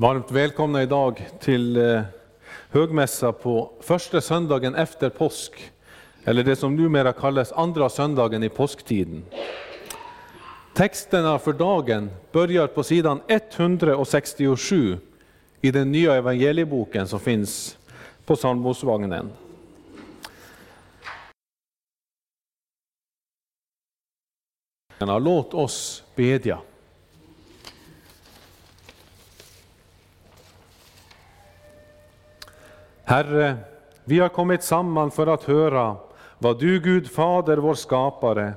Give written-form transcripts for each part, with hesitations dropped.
Varmt välkomna idag till högmässa på första söndagen efter påsk, eller det som numera kallas andra söndagen i påsktiden. Texterna för dagen börjar på sidan 167 i den nya evangelieboken som finns på psalmbosvagnen. Låt oss bedja. Herre, vi har kommit samman för att höra vad du, Gud Fader, vår skapare,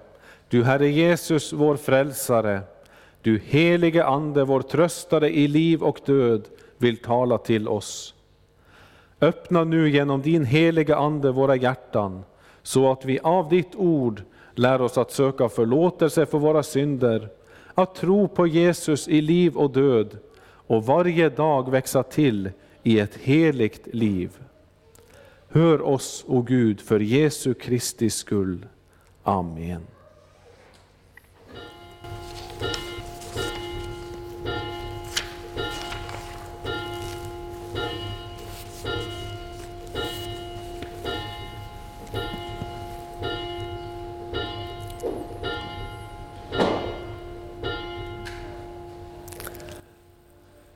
du Herre Jesus, vår frälsare, du helige Ande, vår tröstare i liv och död, vill tala till oss. Öppna nu genom din helige Ande våra hjärtan, så att vi av ditt ord lär oss att söka förlåtelse för våra synder, att tro på Jesus i liv och död, och varje dag växa till i ett heligt liv. Hör oss, o Gud, för Jesu Kristi skull. Amen.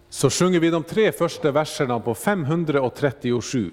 Så sjunger vi de tre första verserna på 537.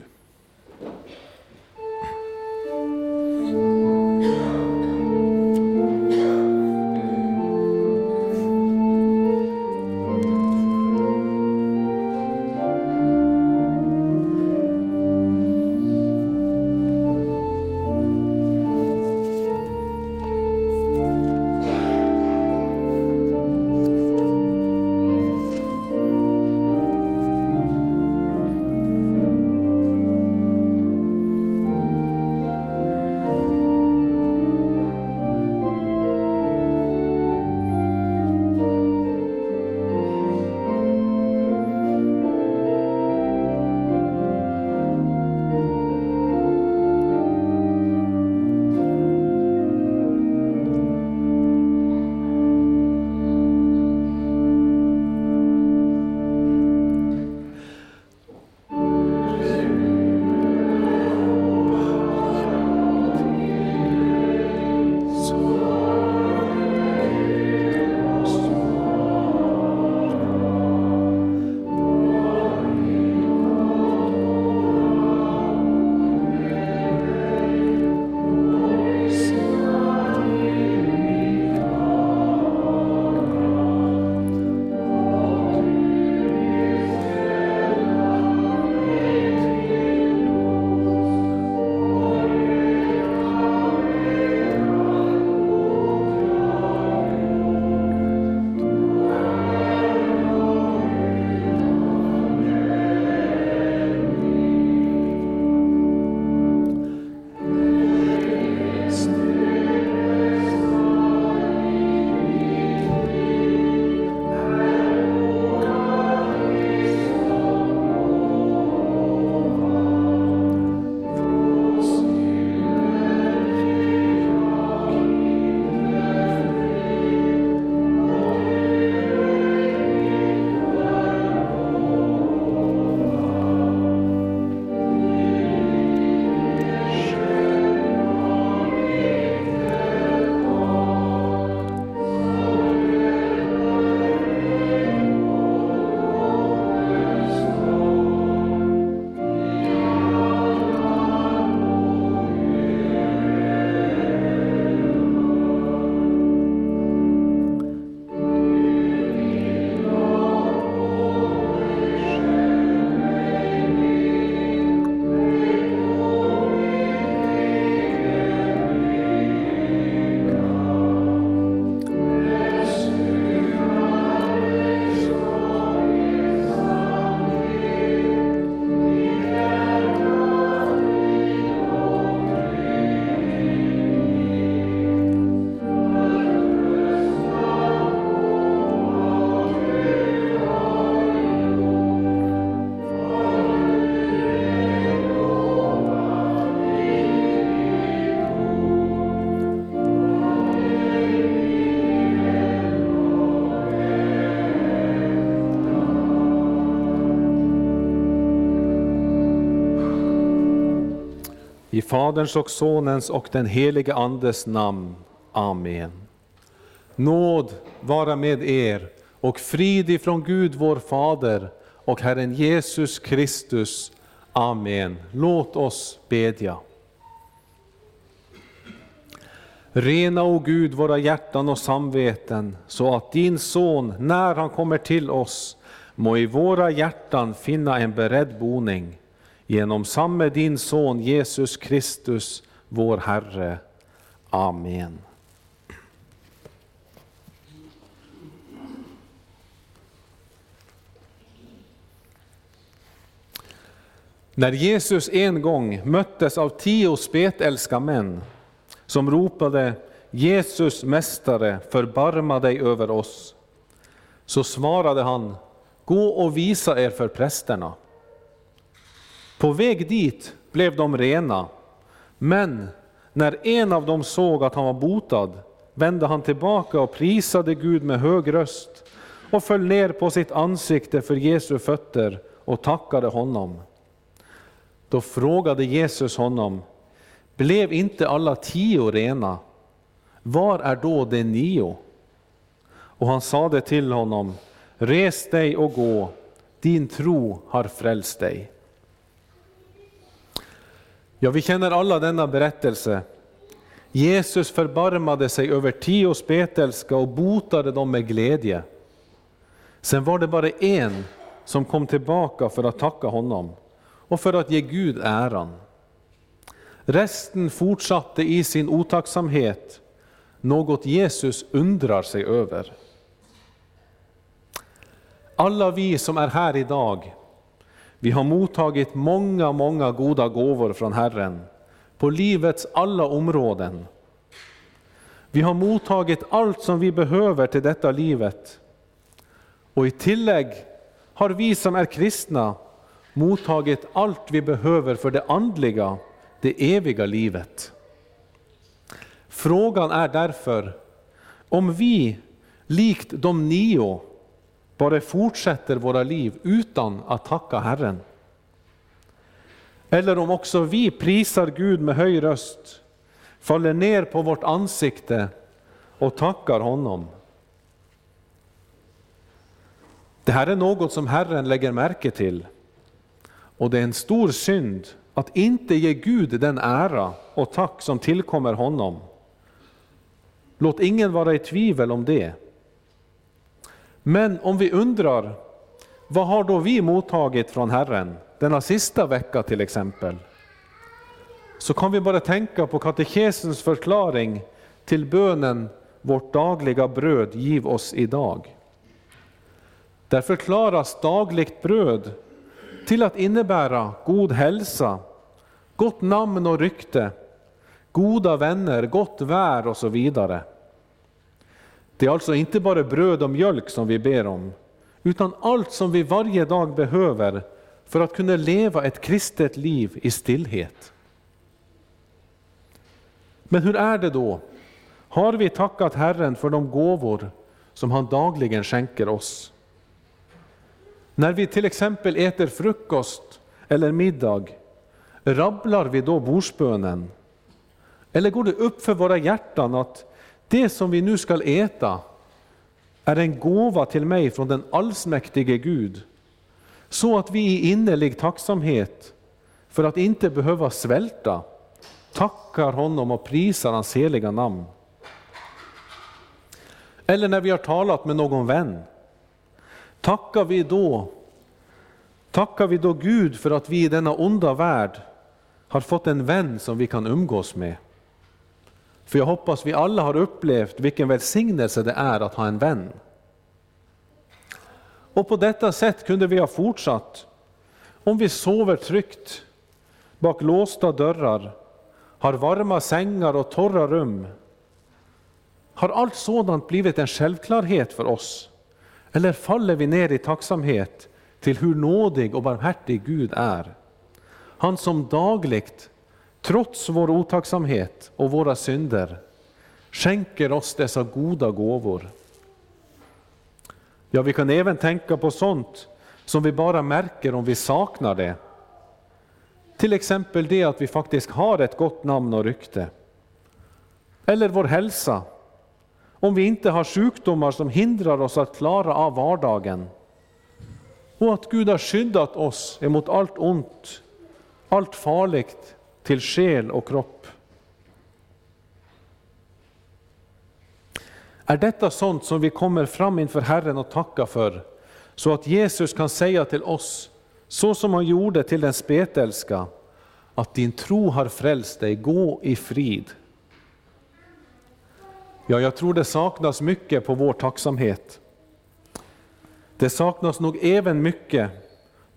I Faderns och Sonens och den helige Andes namn. Amen. Nåd vara med er och frid ifrån Gud vår Fader och Herren Jesus Kristus. Amen. Låt oss bedja. Rena, o Gud, våra hjärtan och samveten, så att din son, när han kommer till oss, må i våra hjärtan finna en beredd boning. Genom samme din son, Jesus Kristus, vår Herre. Amen. När Jesus en gång möttes av 10 spetälska män som ropade: Jesus mästare, förbarma dig över oss, så svarade han: gå och visa er för prästerna. På väg dit blev de rena, men när en av dem såg att han var botad, vände han tillbaka och prisade Gud med hög röst och föll ner på sitt ansikte för Jesu fötter och tackade honom. Då frågade Jesus honom: blev inte alla 10 rena? Var är då de 9? Och han sade till honom: res dig och gå, din tro har frälst dig. Ja, vi känner alla denna berättelse. Jesus förbarmade sig över 10 spetälska och botade dem med glädje. Sen var det bara en som kom tillbaka för att tacka honom och för att ge Gud äran. Resten fortsatte i sin otacksamhet, något Jesus undrar sig över. Alla vi som är här idag, vi har mottagit många, många goda gåvor från Herren på livets alla områden. Vi har mottagit allt som vi behöver till detta livet. Och i tillägg har vi som är kristna mottagit allt vi behöver för det andliga, det eviga livet. Frågan är därför om vi, likt de 9, bara fortsätter våra liv utan att tacka Herren. Eller om också vi prisar Gud med hög röst, faller ner på vårt ansikte och tackar honom. Det här är något som Herren lägger märke till. Och det är en stor synd att inte ge Gud den ära och tack som tillkommer honom. Låt ingen vara i tvivel om det. Men om vi undrar, vad har då vi mottagit från Herren denna sista vecka till exempel? Så kan vi bara tänka på katekesens förklaring till bönen vårt dagliga bröd giv oss idag. Där förklaras dagligt bröd till att innebära god hälsa, gott namn och rykte, goda vänner, gott vär och så vidare. Det är alltså inte bara bröd och mjölk som vi ber om, utan allt som vi varje dag behöver för att kunna leva ett kristet liv i stillhet. Men hur är det då? Har vi tackat Herren för de gåvor som han dagligen skänker oss? När vi till exempel äter frukost eller middag, rabblar vi då bordsbönen? Eller går det upp för våra hjärtan att det som vi nu ska äta är en gåva till mig från den allsmäktige Gud, så att vi i innerlig tacksamhet, för att inte behöva svälta, tackar honom och prisar hans heliga namn? Eller när vi har talat med någon vän, tackar vi då Gud för att vi i denna onda värld har fått en vän som vi kan umgås med? För jag hoppas vi alla har upplevt vilken välsignelse det är att ha en vän. Och på detta sätt kunde vi ha fortsatt. Om vi sover tryggt bak låsta dörrar, har varma sängar och torra rum, har allt sådant blivit en självklarhet för oss? Eller faller vi ner i tacksamhet till hur nådig och barmhärtig Gud är? Han som dagligt, trots vår otacksamhet och våra synder, skänker oss dessa goda gåvor. Ja, vi kan även tänka på sånt som vi bara märker om vi saknar det. Till exempel det att vi faktiskt har ett gott namn och rykte. Eller vår hälsa. Om vi inte har sjukdomar som hindrar oss att klara av vardagen. Och att Gud har skyddat oss emot allt ont, allt farligt till själ och kropp. Är detta sånt som vi kommer fram inför Herren och tackar för, så att Jesus kan säga till oss, så som han gjorde till den spetälska, att din tro har frälst dig, gå i frid. Ja, jag tror det saknas mycket på vår tacksamhet. Det saknas nog även mycket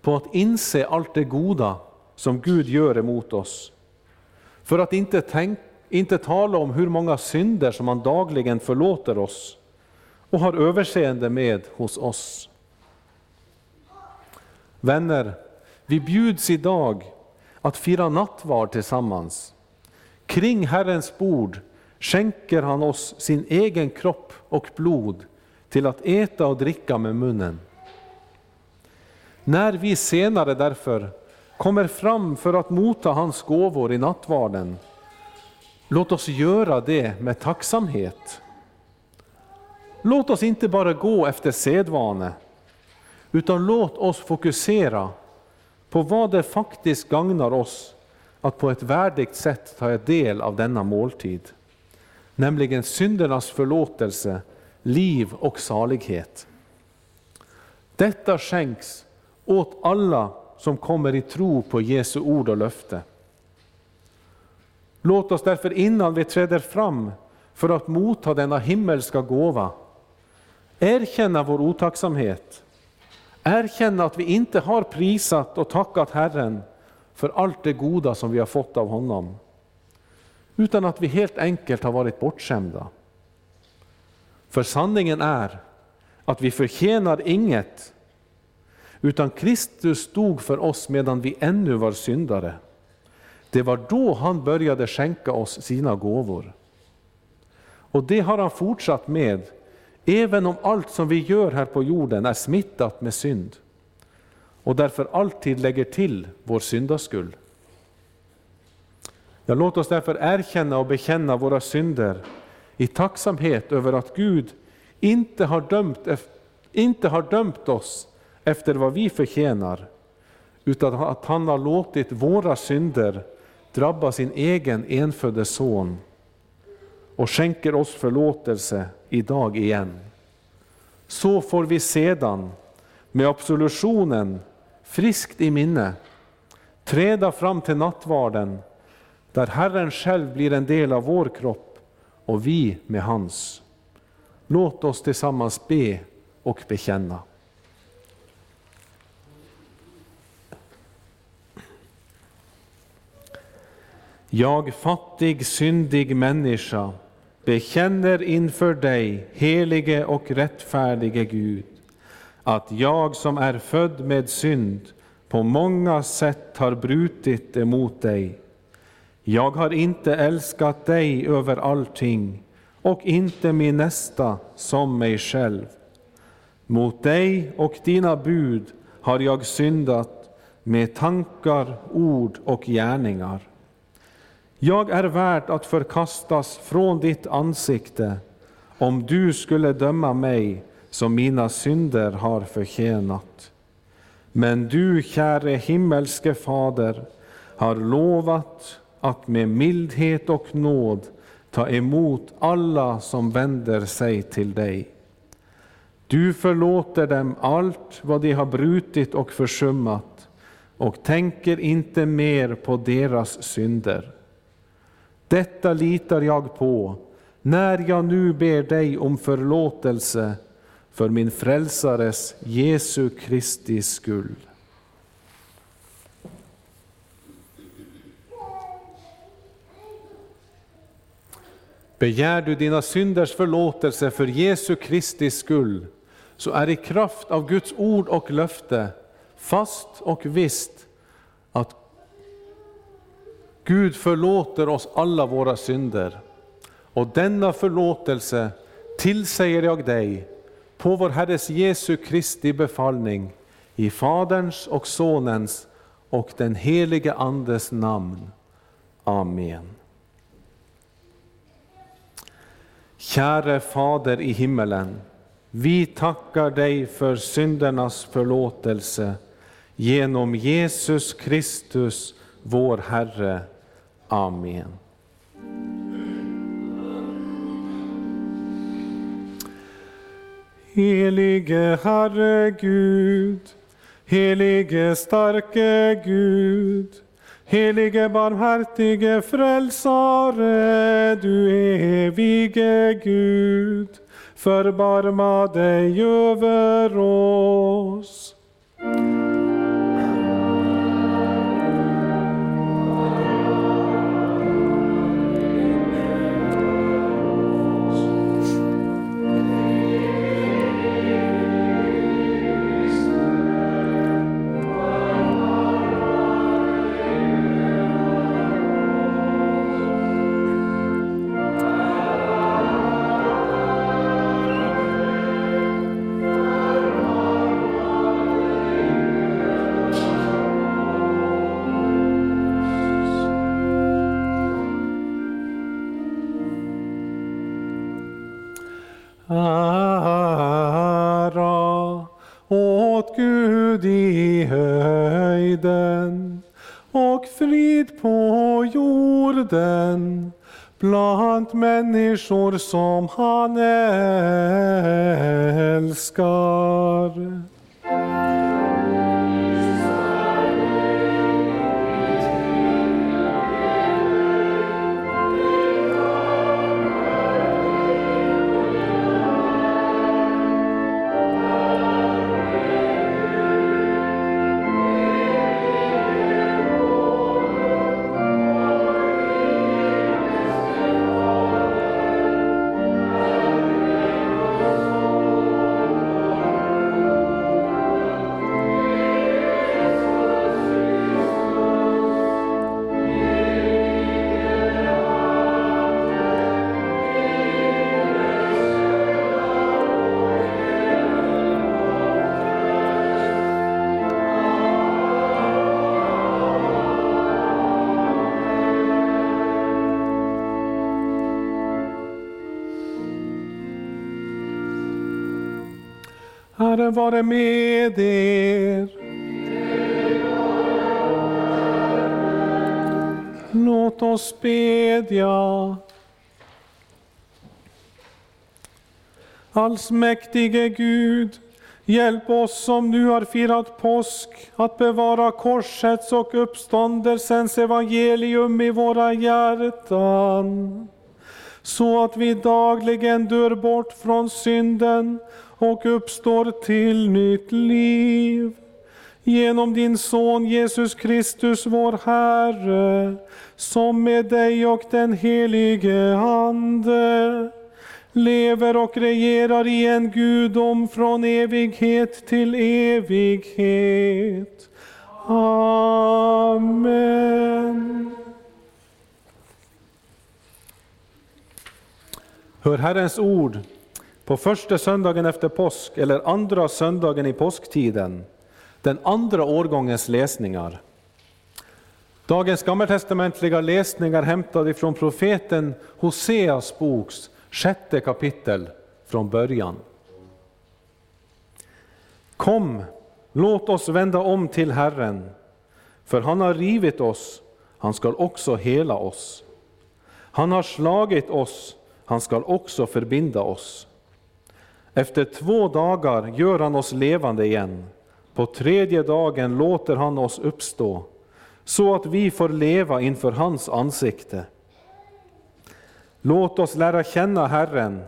på att inse allt det goda som Gud gör emot oss. För att inte tala om hur många synder som han dagligen förlåter oss och har överseende med hos oss. Vänner, vi bjuds idag att fira nattvard tillsammans. Kring Herrens bord skänker han oss sin egen kropp och blod till att äta och dricka med munnen. När vi senare därför kommer fram för att motta hans gåvor i nattvarden, låt oss göra det med tacksamhet. Låt oss inte bara gå efter sedvane, utan låt oss fokusera på vad det faktiskt gagnar oss att på ett värdigt sätt ta del av denna måltid, nämligen syndernas förlåtelse, liv och salighet. Detta skänks åt alla som kommer i tro på Jesu ord och löfte. Låt oss därför innan vi träder fram för att motta denna himmelska gåva erkänna vår otacksamhet. Erkänna att vi inte har prisat och tackat Herren för allt det goda som vi har fått av honom, utan att vi helt enkelt har varit bortskämda. För sanningen är att vi förtjänar inget, utan Kristus stod för oss medan vi ännu var syndare. Det var då han började skänka oss sina gåvor. Och det har han fortsatt med, även om allt som vi gör här på jorden är smittat med synd, och därför alltid lägger till vår syndaskuld. Ja, låt oss därför erkänna och bekänna våra synder i tacksamhet över att Gud inte har dömt oss efter vad vi förtjänar, utan att han har låtit våra synder drabba sin egen enfödde son och skänker oss förlåtelse idag igen. Så får vi sedan med absolutionen friskt i minne träda fram till nattvarden, där Herren själv blir en del av vår kropp och vi med hans. Låt oss tillsammans be och bekänna. Jag, fattig, syndig människa, bekänner inför dig, helige och rättfärdige Gud, att jag som är född med synd på många sätt har brutit emot dig. Jag har inte älskat dig över allting och inte min nästa som mig själv. Mot dig och dina bud har jag syndat med tankar, ord och gärningar. Jag är värd att förkastas från ditt ansikte om du skulle döma mig som mina synder har förtjänat. Men du, käre himmelske Fader, har lovat att med mildhet och nåd ta emot alla som vänder sig till dig. Du förlåter dem allt vad de har brutit och försummat och tänker inte mer på deras synder. Detta litar jag på när jag nu ber dig om förlåtelse för min frälsares Jesu Kristi skull. Begär du dina synders förlåtelse för Jesu Kristi skull, så är i kraft av Guds ord och löfte fast och visst att Gud förlåter oss alla våra synder, och denna förlåtelse tillsäger jag dig på vår Herres Jesu Kristi befallning, i Faderns och Sonens och den helige Andes namn. Amen. Käre Fader i himmelen, vi tackar dig för syndernas förlåtelse genom Jesus Kristus, vår Herre. Amen. Helige Herre Gud, helige starke Gud, helige barmhärtige frälsare, du evige Gud, förbarma dig över oss. Ära åt Gud i höjden och frid på jorden bland människor som han älskar. Herren vare med er. Låt oss bedja. Allsmäktige Gud, hjälp oss som nu har firat påsk att bevara korsets och uppståndelsens evangelium i våra hjärtan, så att vi dagligen dör bort från synden och uppstår till nytt liv. Genom din son Jesus Kristus, vår Herre, som med dig och den helige Ande lever och regerar i en gudom från evighet till evighet. Amen. Hör Herrens ord på första söndagen efter påsk, eller andra söndagen i påsktiden, den andra årgångens läsningar. Dagens gammaltestamentliga läsningar hämtade från profeten Hoseas boks 6:e kapitel från början. Kom, låt oss vända om till Herren, för han har rivit oss, han skall också hela oss. Han har slagit oss, han skall också förbinda oss. Efter 2 dagar gör han oss levande igen. På 3:e dagen låter han oss uppstå, så att vi får leva inför hans ansikte. Låt oss lära känna Herren.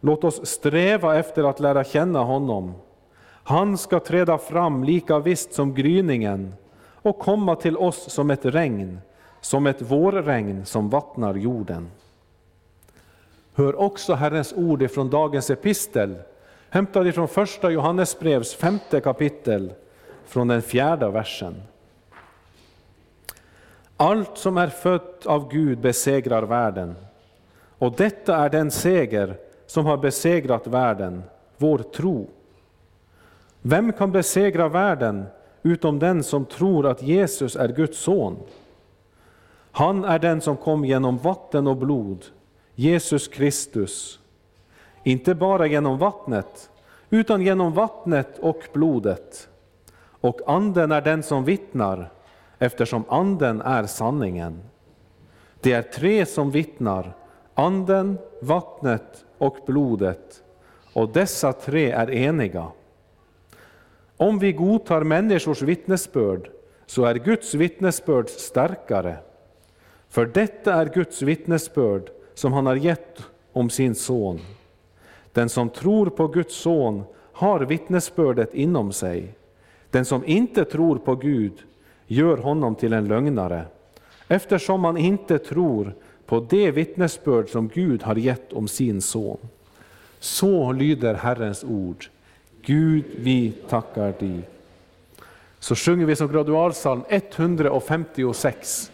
Låt oss sträva efter att lära känna honom. Han ska träda fram lika visst som gryningen och komma till oss som ett regn, som ett vårregn som vattnar jorden. Hör också Herrens ord ifrån dagens epistel, hämtad ifrån första Johannesbrevs 5:e kapitel, från den 4:e versen. Allt som är fött av Gud besegrar världen, och detta är den seger som har besegrat världen, vår tro. Vem kan besegra världen utom den som tror att Jesus är Guds son. Han är den som kom genom vatten och blod, Jesus Kristus. Inte bara genom vattnet, utan genom vattnet och blodet. Och anden är den som vittnar, eftersom anden är sanningen. Det är tre som vittnar, anden, vattnet och blodet, och dessa tre är eniga. Om vi godtar människors vittnesbörd, så är Guds vittnesbörd starkare. För detta är Guds vittnesbörd som han har gett om sin son. Den som tror på Guds son har vittnesbördet inom sig. Den som inte tror på Gud gör honom till en lögnare, eftersom man inte tror på det vittnesbörd som Gud har gett om sin son. Så lyder Herrens ord. Gud, vi tackar dig. Så sjunger vi som gradualsalm 156.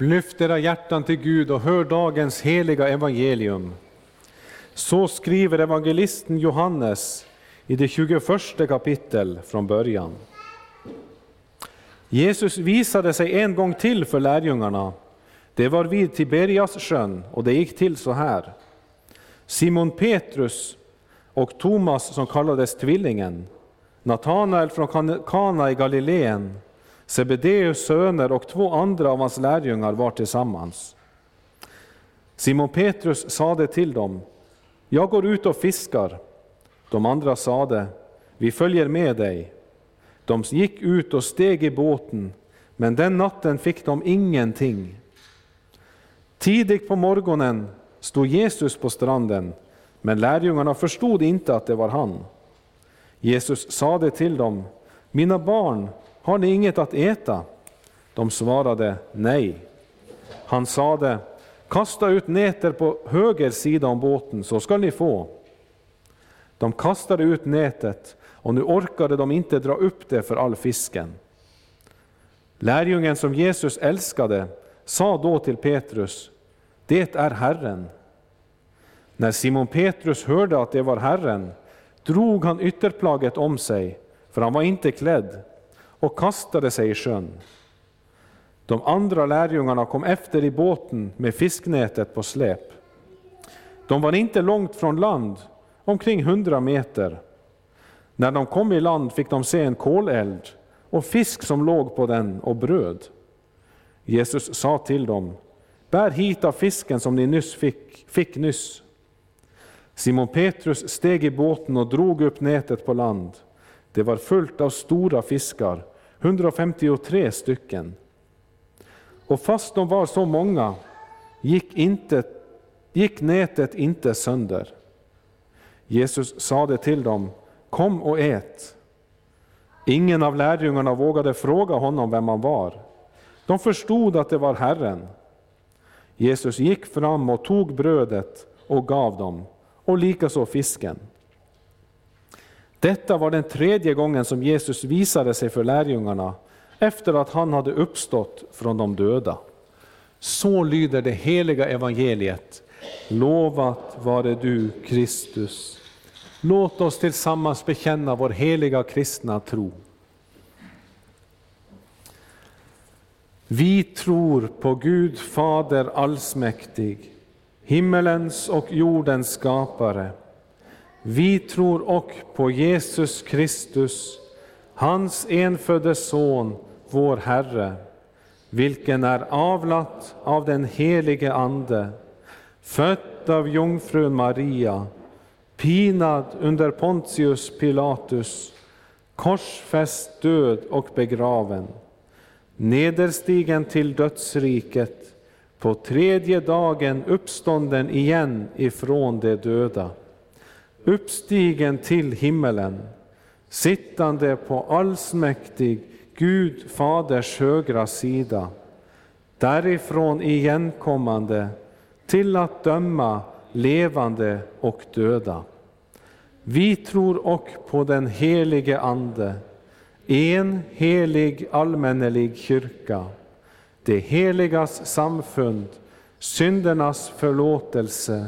Lyft era hjärtan till Gud och hör dagens heliga evangelium. Så skriver evangelisten Johannes i det 21:e kapitel från början. Jesus visade sig en gång till för lärjungarna. Det var vid Tiberias sjön, och det gick till så här. Simon Petrus och Thomas som kallades tvillingen, Natanael från Kana i Galileen, Sebedeus söner och två andra av hans lärjungar var tillsammans. Simon Petrus sade till dem, jag går ut och fiskar. De andra sade, vi följer med dig. De gick ut och steg i båten, men den natten fick de ingenting. Tidigt på morgonen stod Jesus på stranden, men lärjungarna förstod inte att det var han. Jesus sade till dem, mina barn, har ni inget att äta? De svarade nej. Han sade, kasta ut näter på höger sida om båten, så ska ni få. De kastade ut nätet, och nu orkade de inte dra upp det för all fisken. Lärjungen som Jesus älskade sa då till Petrus, det är Herren. När Simon Petrus hörde att det var Herren, drog han ytterplaget om sig, för han var inte klädd, och kastade sig i sjön. De andra lärjungarna kom efter i båten med fisknätet på släp. De var inte långt från land, omkring 100 meter. När de kom i land fick de se en koleld och fisk som låg på den och bröd. Jesus sa till dem, bär hit av fisken som ni nyss fick nyss. Simon Petrus steg i båten och drog upp nätet på land. Det var fullt av stora fiskar, 153 stycken. Och fast de var så många gick nätet inte sönder. Jesus sade till dem, kom och ät. Ingen av lärjungarna vågade fråga honom vem han var. De förstod att det var Herren. Jesus gick fram och tog brödet och gav dem, och likaså fisken. Detta var den tredje gången som Jesus visade sig för lärjungarna efter att han hade uppstått från de döda. Så lyder det heliga evangeliet. Lovat vare du, Kristus. Låt oss tillsammans bekänna vår heliga kristna tro. Vi tror på Gud Fader allsmäktig, himmelens och jordens skapare. Vi tror och på Jesus Kristus, hans enfödde son, vår Herre, vilken är avlat av den helige ande, född av jungfrun Maria, pinad under Pontius Pilatus, korsfäst, död och begraven, nederstigen till dödsriket, på tredje dagen uppstånden igen ifrån de döda, uppstigen till himmelen, sittande på allsmäktig Gud Faders högra sida, därifrån igenkommande till att döma levande och döda. Vi tror och på den helige ande, en helig allmännelig kyrka, det heligas samfund, syndernas förlåtelse,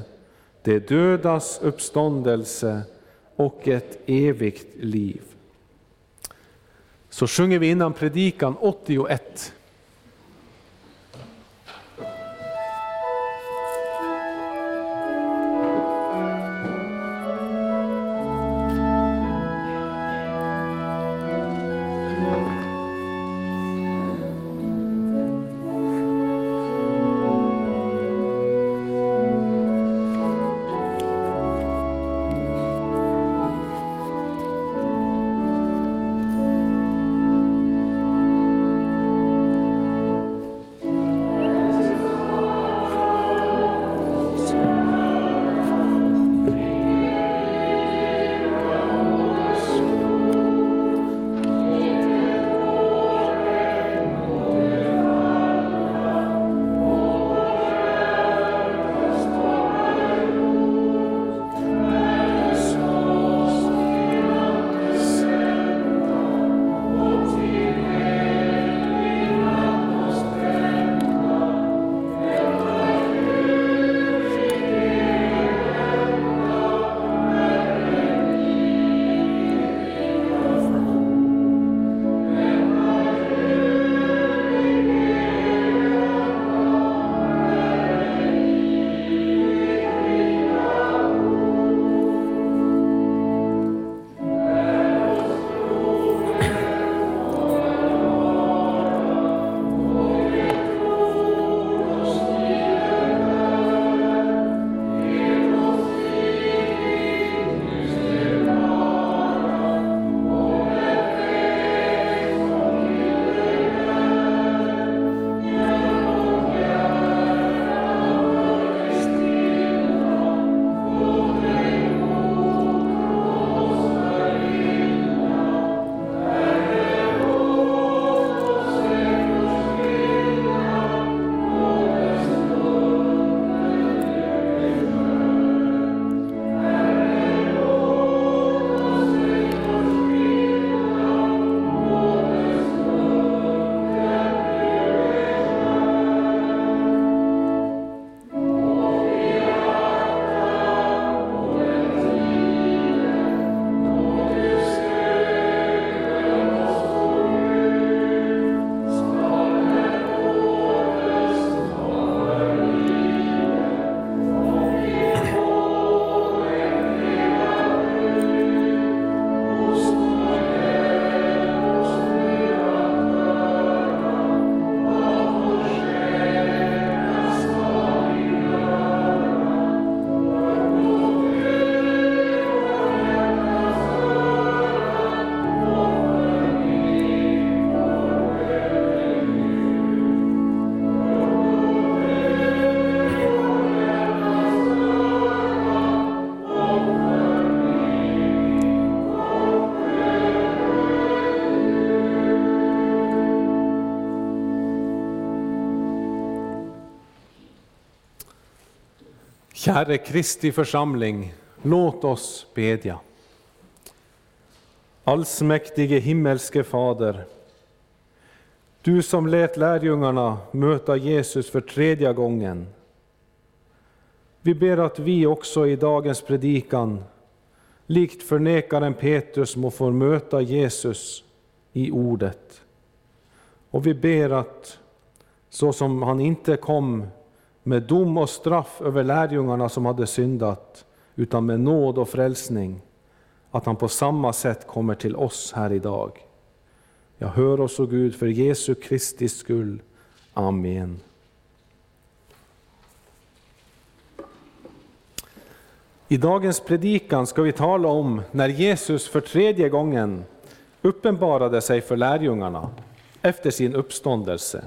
det dödas uppståndelse och ett evigt liv. Så sjunger vi innan predikan 81. Kära Kristi församling, låt oss bedja. Allsmäktige himmelske Fader, du som lät lärjungarna möta Jesus för tredje gången. Vi ber att vi också i dagens predikan, likt förnekaren Petrus, må få möta Jesus i ordet. Och vi ber att, så som han inte kom med dom och straff över lärjungarna som hade syndat, utan med nåd och frälsning, att han på samma sätt kommer till oss här idag. Jag hör oss, och Gud, för Jesu Kristi skull. Amen. I dagens predikan ska vi tala om när Jesus för tredje gången uppenbarade sig för lärjungarna efter sin uppståndelse.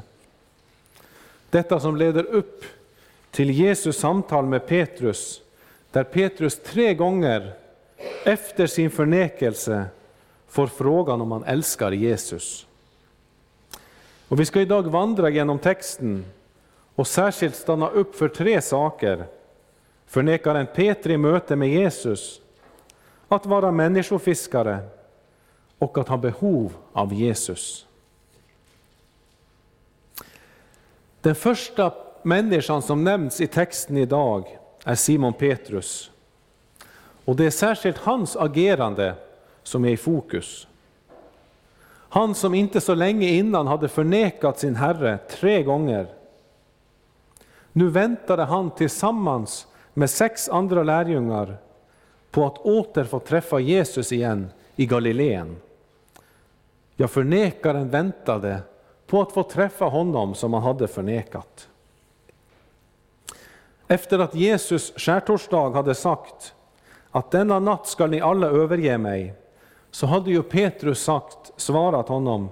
Detta som leder upp till Jesus samtal med Petrus, där Petrus 3 gånger efter sin förnekelse får frågan om han älskar Jesus. Och vi ska idag vandra genom texten och särskilt stanna upp för 3 saker. Förnekaren Peter i möte med Jesus, att vara människofiskare och att ha behov av Jesus. Den första människan som nämns i texten idag är Simon Petrus. Och det är särskilt hans agerande som är i fokus. Han som inte så länge innan hade förnekat sin Herre 3 gånger. Nu väntade han tillsammans med 6 andra lärjungar på att åter få träffa Jesus igen i Galileen. Ja, förnekaren väntade på att få träffa honom som han hade förnekat. Efter att Jesus skärtorsdag hade sagt att denna natt ska ni alla överge mig, så hade ju Petrus svarat honom: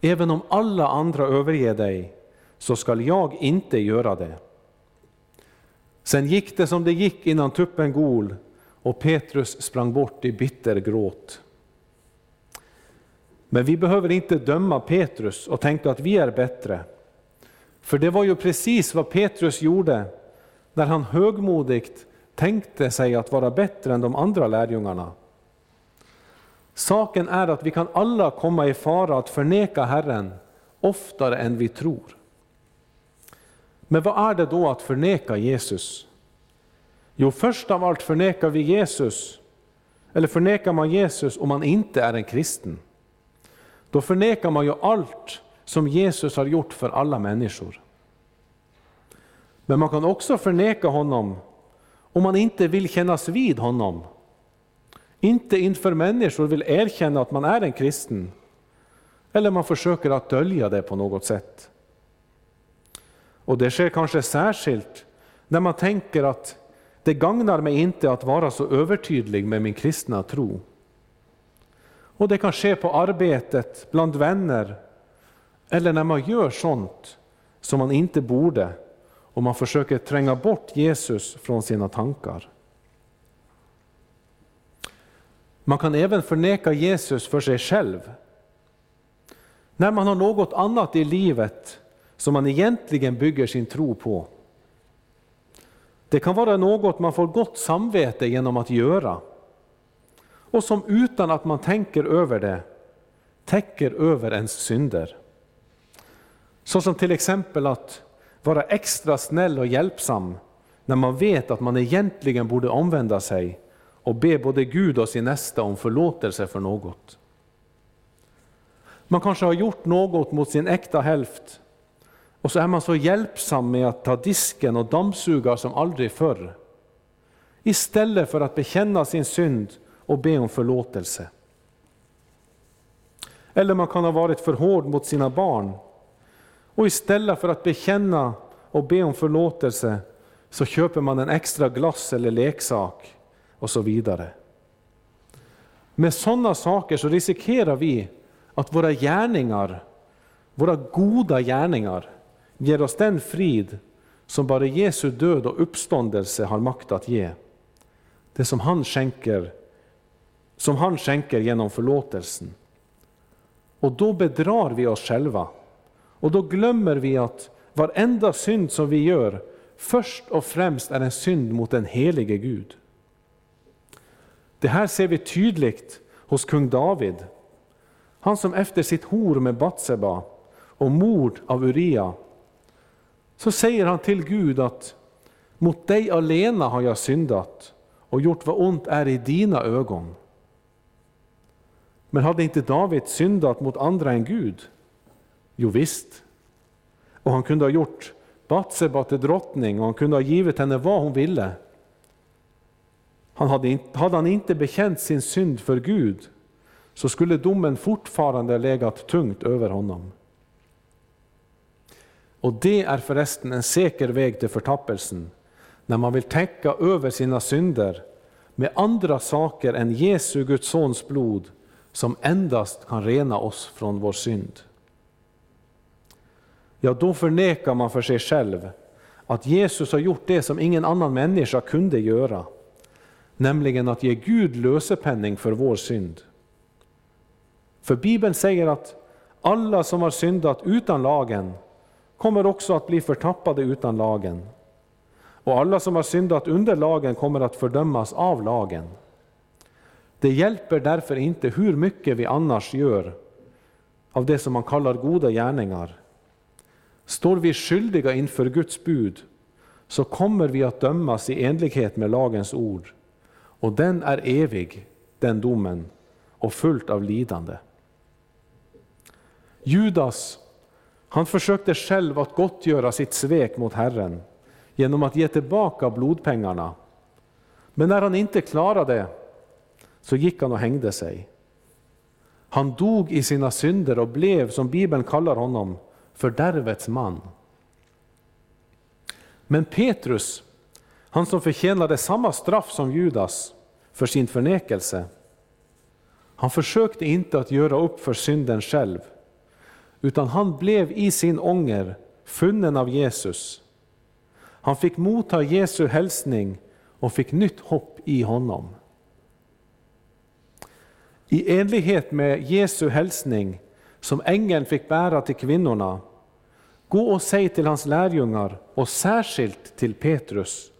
även om alla andra överger dig, så ska jag inte göra det. Sen gick det som det gick innan tuppen gol, och Petrus sprang bort i bitter gråt. Men vi behöver inte döma Petrus och tänka att vi är bättre. För det var ju precis vad Petrus gjorde när han högmodigt tänkte sig att vara bättre än de andra lärjungarna. Saken är att vi kan alla komma i fara att förneka Herren oftare än vi tror. Men vad är det då att förneka Jesus? Jo, först av allt förnekar man Jesus om man inte är en kristen. Då förnekar man ju allt som Jesus har gjort för alla människor. Men man kan också förneka honom om man inte vill kännas vid honom. Inte inför människor vill erkänna att man är en kristen. Eller man försöker att dölja det på något sätt. Och det sker kanske särskilt när man tänker att det gagnar mig inte att vara så övertydlig med min kristna tro. Och det kan ske på arbetet, bland vänner, eller när man gör sånt som man inte borde, och man försöker tränga bort Jesus från sina tankar. Man kan även förneka Jesus för sig själv. När man har något annat i livet som man egentligen bygger sin tro på. Det kan vara något man får gott samvete genom att göra, och som utan att man tänker över det, täcker över ens synder. Så som till exempel att vara extra snäll och hjälpsam när man vet att man egentligen borde omvända sig och be både Gud och sin nästa om förlåtelse för något. Man kanske har gjort något mot sin äkta hälft, och så är man så hjälpsam med att ta disken och dammsuga som aldrig förr, istället för att bekänna sin synd och be om förlåtelse. Eller man kan ha varit för hård mot sina barn, och istället för att bekänna och be om förlåtelse så köper man en extra glass eller leksak och så vidare. Med sådana saker så riskerar vi att våra goda gärningar ger oss den frid som bara Jesu död och uppståndelse har makt att ge. Det som han skänker genom förlåtelsen. Och då bedrar vi oss själva. Och då glömmer vi att varenda synd som vi gör först och främst är en synd mot den helige Gud. Det här ser vi tydligt hos kung David. Han som efter sitt hor med Batseba och mord av Uria, så säger han till Gud att mot dig alena har jag syndat och gjort vad ont är i dina ögon. Men hade inte David syndat mot andra än Gud? Jo visst. Och han kunde ha gjort Batseba till drottning och han kunde ha givit henne vad hon ville. Hade han inte bekänt sin synd för Gud, så skulle domen fortfarande legat tungt över honom. Och det är förresten en säker väg till förtappelsen, när man vill täcka över sina synder med andra saker än Jesu Guds sons blod, som endast kan rena oss från vår synd. Ja, då förnekar man för sig själv att Jesus har gjort det som ingen annan människa kunde göra, nämligen att ge Gud lösepenning för vår synd. För Bibeln säger att alla som har syndat utan lagen kommer också att bli förtappade utan lagen. Och alla som har syndat under lagen kommer att fördömas av lagen. Det hjälper därför inte hur mycket vi annars gör av det som man kallar goda gärningar. Står vi skyldiga inför Guds bud, så kommer vi att dömas i enlighet med lagens ord. Och den är evig, den domen, och fullt av lidande. Judas, han försökte själv att gottgöra sitt svek mot Herren genom att ge tillbaka blodpengarna. Men när han inte klarade det, så gick han och hängde sig. Han dog i sina synder och blev, som Bibeln kallar honom, fördärvets man. Men Petrus, han som förtjänade samma straff som Judas för sin förnekelse, han försökte inte att göra upp för synden själv, utan han blev i sin ånger funnen av Jesus. Han fick motta Jesu hälsning och fick nytt hopp i honom. I enlighet med Jesu hälsning som ängeln fick bära till kvinnorna, gå och säg till hans lärjungar och särskilt till Petrus: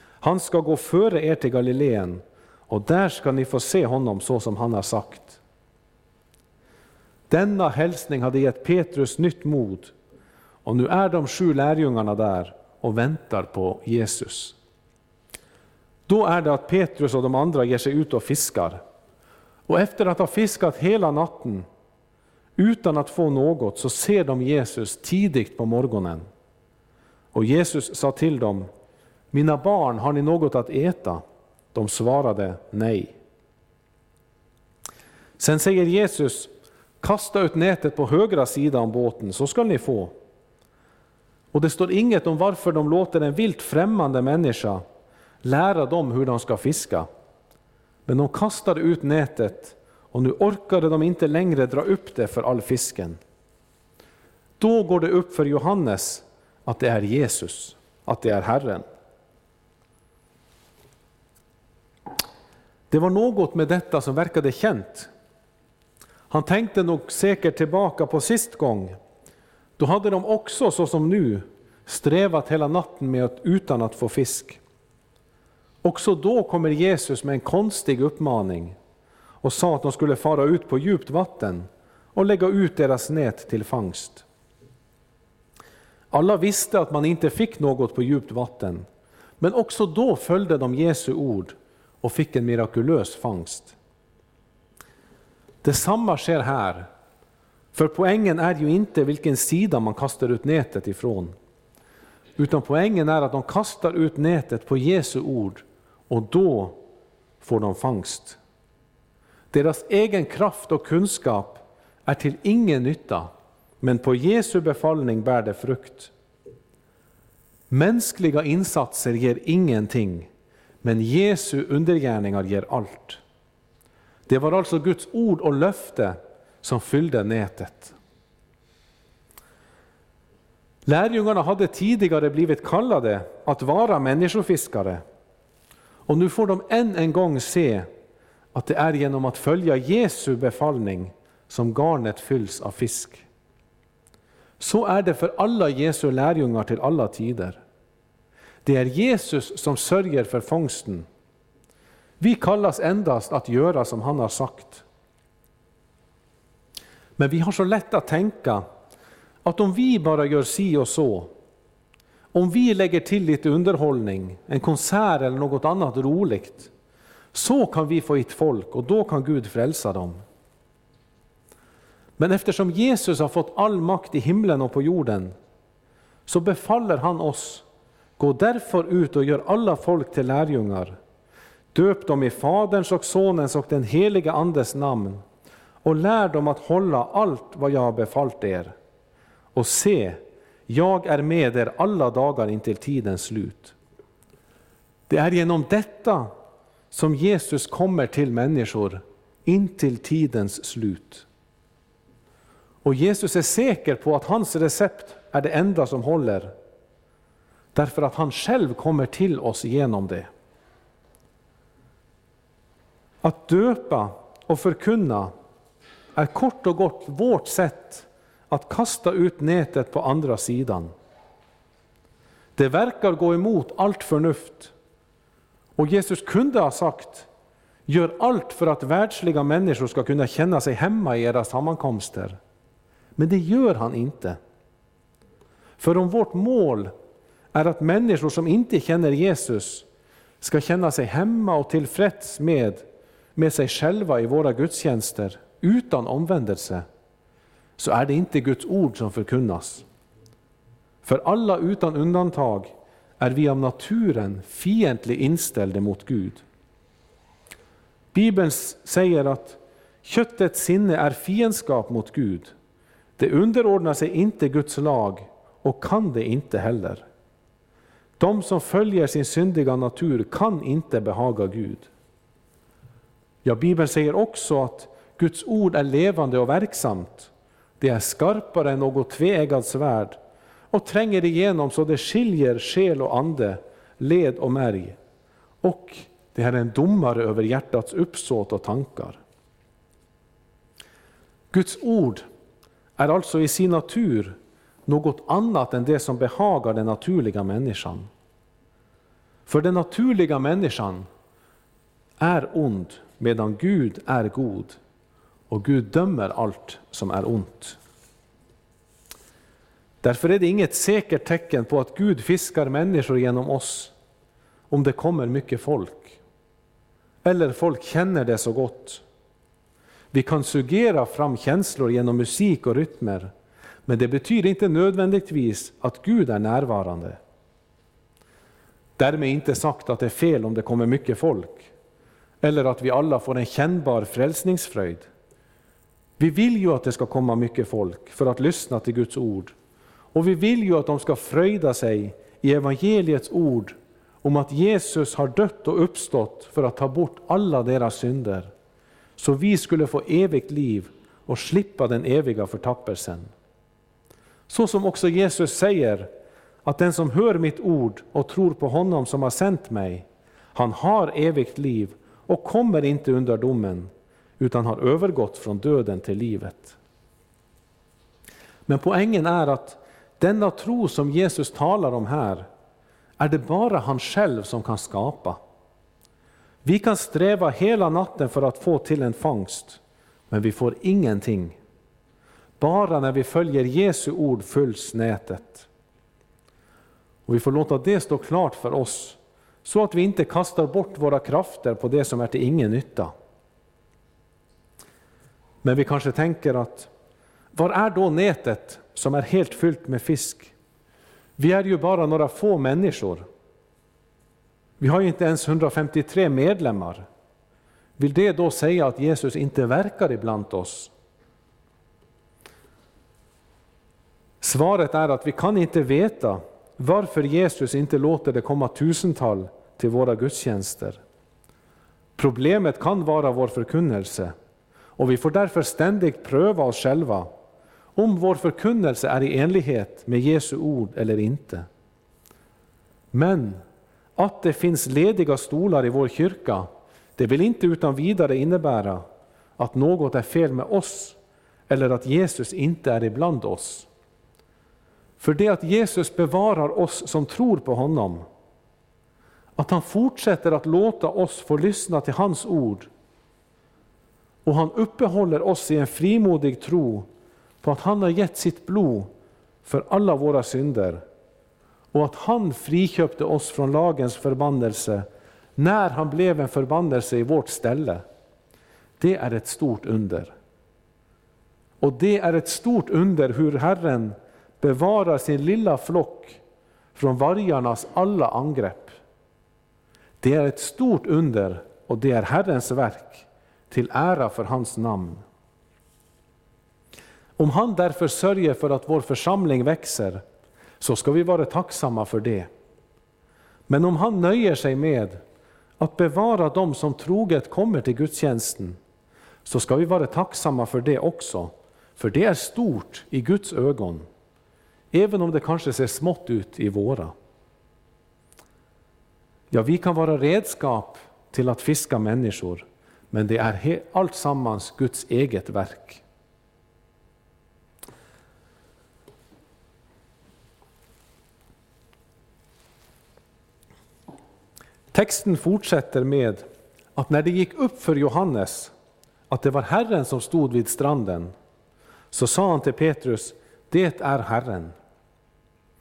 han ska gå före er till Galileen, och där ska ni få se honom så som han har sagt. Denna hälsning hade gett Petrus nytt mod, och nu är de 7 lärjungarna där och väntar på Jesus. Då är det att Petrus och de andra ger sig ut och fiskar. Och efter att ha fiskat hela natten utan att få något, så ser de Jesus tidigt på morgonen. Och Jesus sa till dem: mina barn, har ni något att äta? De svarade nej. Sen säger Jesus: kasta ut nätet på högra sidan båten, så ska ni få. Och det står inget om varför de låter en vilt främmande människa lära dem hur de ska fiska. Men de kastade ut nätet, och nu orkade de inte längre dra upp det för all fisken. Då går det upp för Johannes att det är Jesus, att det är Herren. Det var något med detta som verkade känt. Han tänkte nog säkert tillbaka på sist gång. Då hade de också, så som nu, strävat hela natten med utan att få fisk. Också då kommer Jesus med en konstig uppmaning och sa att de skulle fara ut på djupt vatten och lägga ut deras nät till fångst. Alla visste att man inte fick något på djupt vatten, men också då följde de Jesu ord och fick en mirakulös fångst. Detsamma sker här, för poängen är ju inte vilken sida man kastar ut nätet ifrån, utan poängen är att de kastar ut nätet på Jesu ord, och då får de fångst. Deras egen kraft och kunskap är till ingen nytta, men på Jesu befallning bär det frukt. Mänskliga insatser ger ingenting, men Jesu undergärningar ger allt. Det var alltså Guds ord och löfte som fyllde nätet. Lärjungarna hade tidigare blivit kallade att vara människofiskare, och nu får de än en gång se att det är genom att följa Jesu befallning som garnet fylls av fisk. Så är det för alla Jesu lärjungar till alla tider. Det är Jesus som sörjer för fångsten. Vi kallas endast att göra som han har sagt. Men vi har så lätt att tänka att om vi bara gör si och så, om vi lägger till lite underhållning, en konsert eller något annat roligt, så kan vi få hit folk och då kan Gud frälsa dem. Men eftersom Jesus har fått all makt i himlen och på jorden, så befaller han oss: gå därför ut och gör alla folk till lärjungar. Döp dem i Faderns och Sonens och den helige Andes namn och lär dem att hålla allt vad jag har befallt er. Och se, jag är med er alla dagar intill tidens slut. Det är genom detta som Jesus kommer till människor intill tidens slut. Och Jesus är säker på att hans recept är det enda som håller, därför att han själv kommer till oss genom det. Att döpa och förkunna är kort och gott vårt sätt att kasta ut nätet på andra sidan. Det verkar gå emot allt förnuft. Och Jesus kunde ha sagt: gör allt för att världsliga människor ska kunna känna sig hemma i era sammankomster. Men det gör han inte. För om vårt mål är att människor som inte känner Jesus ska känna sig hemma och tillfreds med sig själva i våra gudstjänster utan omvändelse, så är det inte Guds ord som förkunnas. För alla utan undantag är vi av naturen fientligt inställda mot Gud. Bibeln säger att köttets sinne är fiendskap mot Gud. Det underordnar sig inte Guds lag och kan det inte heller. De som följer sin syndiga natur kan inte behaga Gud. Ja, Bibeln säger också att Guds ord är levande och verksamt. Det är skarpare än något tveeggat svärd och tränger igenom så det skiljer själ och ande, led och märg. Och det här är en domare över hjärtats uppsåt och tankar. Guds ord är alltså i sin natur något annat än det som behagar den naturliga människan. För den naturliga människan är ond medan Gud är god. Och Gud dömer allt som är ont. Därför är det inget säkert tecken på att Gud fiskar människor genom oss om det kommer mycket folk. Eller folk känner det så gott. Vi kan suggera fram känslor genom musik och rytmer, men det betyder inte nödvändigtvis att Gud är närvarande. Därmed inte sagt att det är fel om det kommer mycket folk, eller att vi alla får en kännbar frälsningsfröjd. Vi vill ju att det ska komma mycket folk för att lyssna till Guds ord. Och vi vill ju att de ska fröjda sig i evangeliets ord om att Jesus har dött och uppstått för att ta bort alla deras synder, så vi skulle få evigt liv och slippa den eviga förtappelsen. Så som också Jesus säger att den som hör mitt ord och tror på honom som har sänt mig, han har evigt liv och kommer inte under domen, utan har övergått från döden till livet. Men poängen är att denna tro som Jesus talar om här är det bara han själv som kan skapa. Vi kan sträva hela natten för att få till en fångst, men vi får ingenting. Bara när vi följer Jesu ord fylls nätet. Och vi får låta det stå klart för oss, så att vi inte kastar bort våra krafter på det som är till ingen nytta. Men vi kanske tänker att, var är då nätet som är helt fyllt med fisk? Vi är ju bara några få människor. Vi har ju inte ens 153 medlemmar. Vill det då säga att Jesus inte verkar ibland oss? Svaret är att vi kan inte veta varför Jesus inte låter det komma tusental till våra gudstjänster. Problemet kan vara vår förkunnelse. Och vi får därför ständigt pröva oss själva om vår förkunnelse är i enlighet med Jesu ord eller inte. Men att det finns lediga stolar i vår kyrka, det vill inte utan vidare innebära att något är fel med oss eller att Jesus inte är ibland oss. För det att Jesus bevarar oss som tror på honom att han fortsätter att låta oss få lyssna till hans ord. Och han uppehåller oss i en frimodig tro på att han har gett sitt blod för alla våra synder. Och att han friköpte oss från lagens förbannelse när han blev en förbannelse i vårt ställe. Det är ett stort under. Och det är ett stort under hur Herren bevarar sin lilla flock från vargarnas alla angrepp. Det är ett stort under och det är Herrens verk till ära för hans namn. Om han därför sörjer för att vår församling växer, så ska vi vara tacksamma för det. Men om han nöjer sig med att bevara dem som troget kommer till gudstjänsten, så ska vi vara tacksamma för det också. För det är stort i Guds ögon, även om det kanske ser smått ut i våra. Ja, vi kan vara redskap till att fiska människor, men det är allt sammans Guds eget verk. Texten fortsätter med att när det gick upp för Johannes att det var Herren som stod vid stranden, så sa han till Petrus, det är Herren.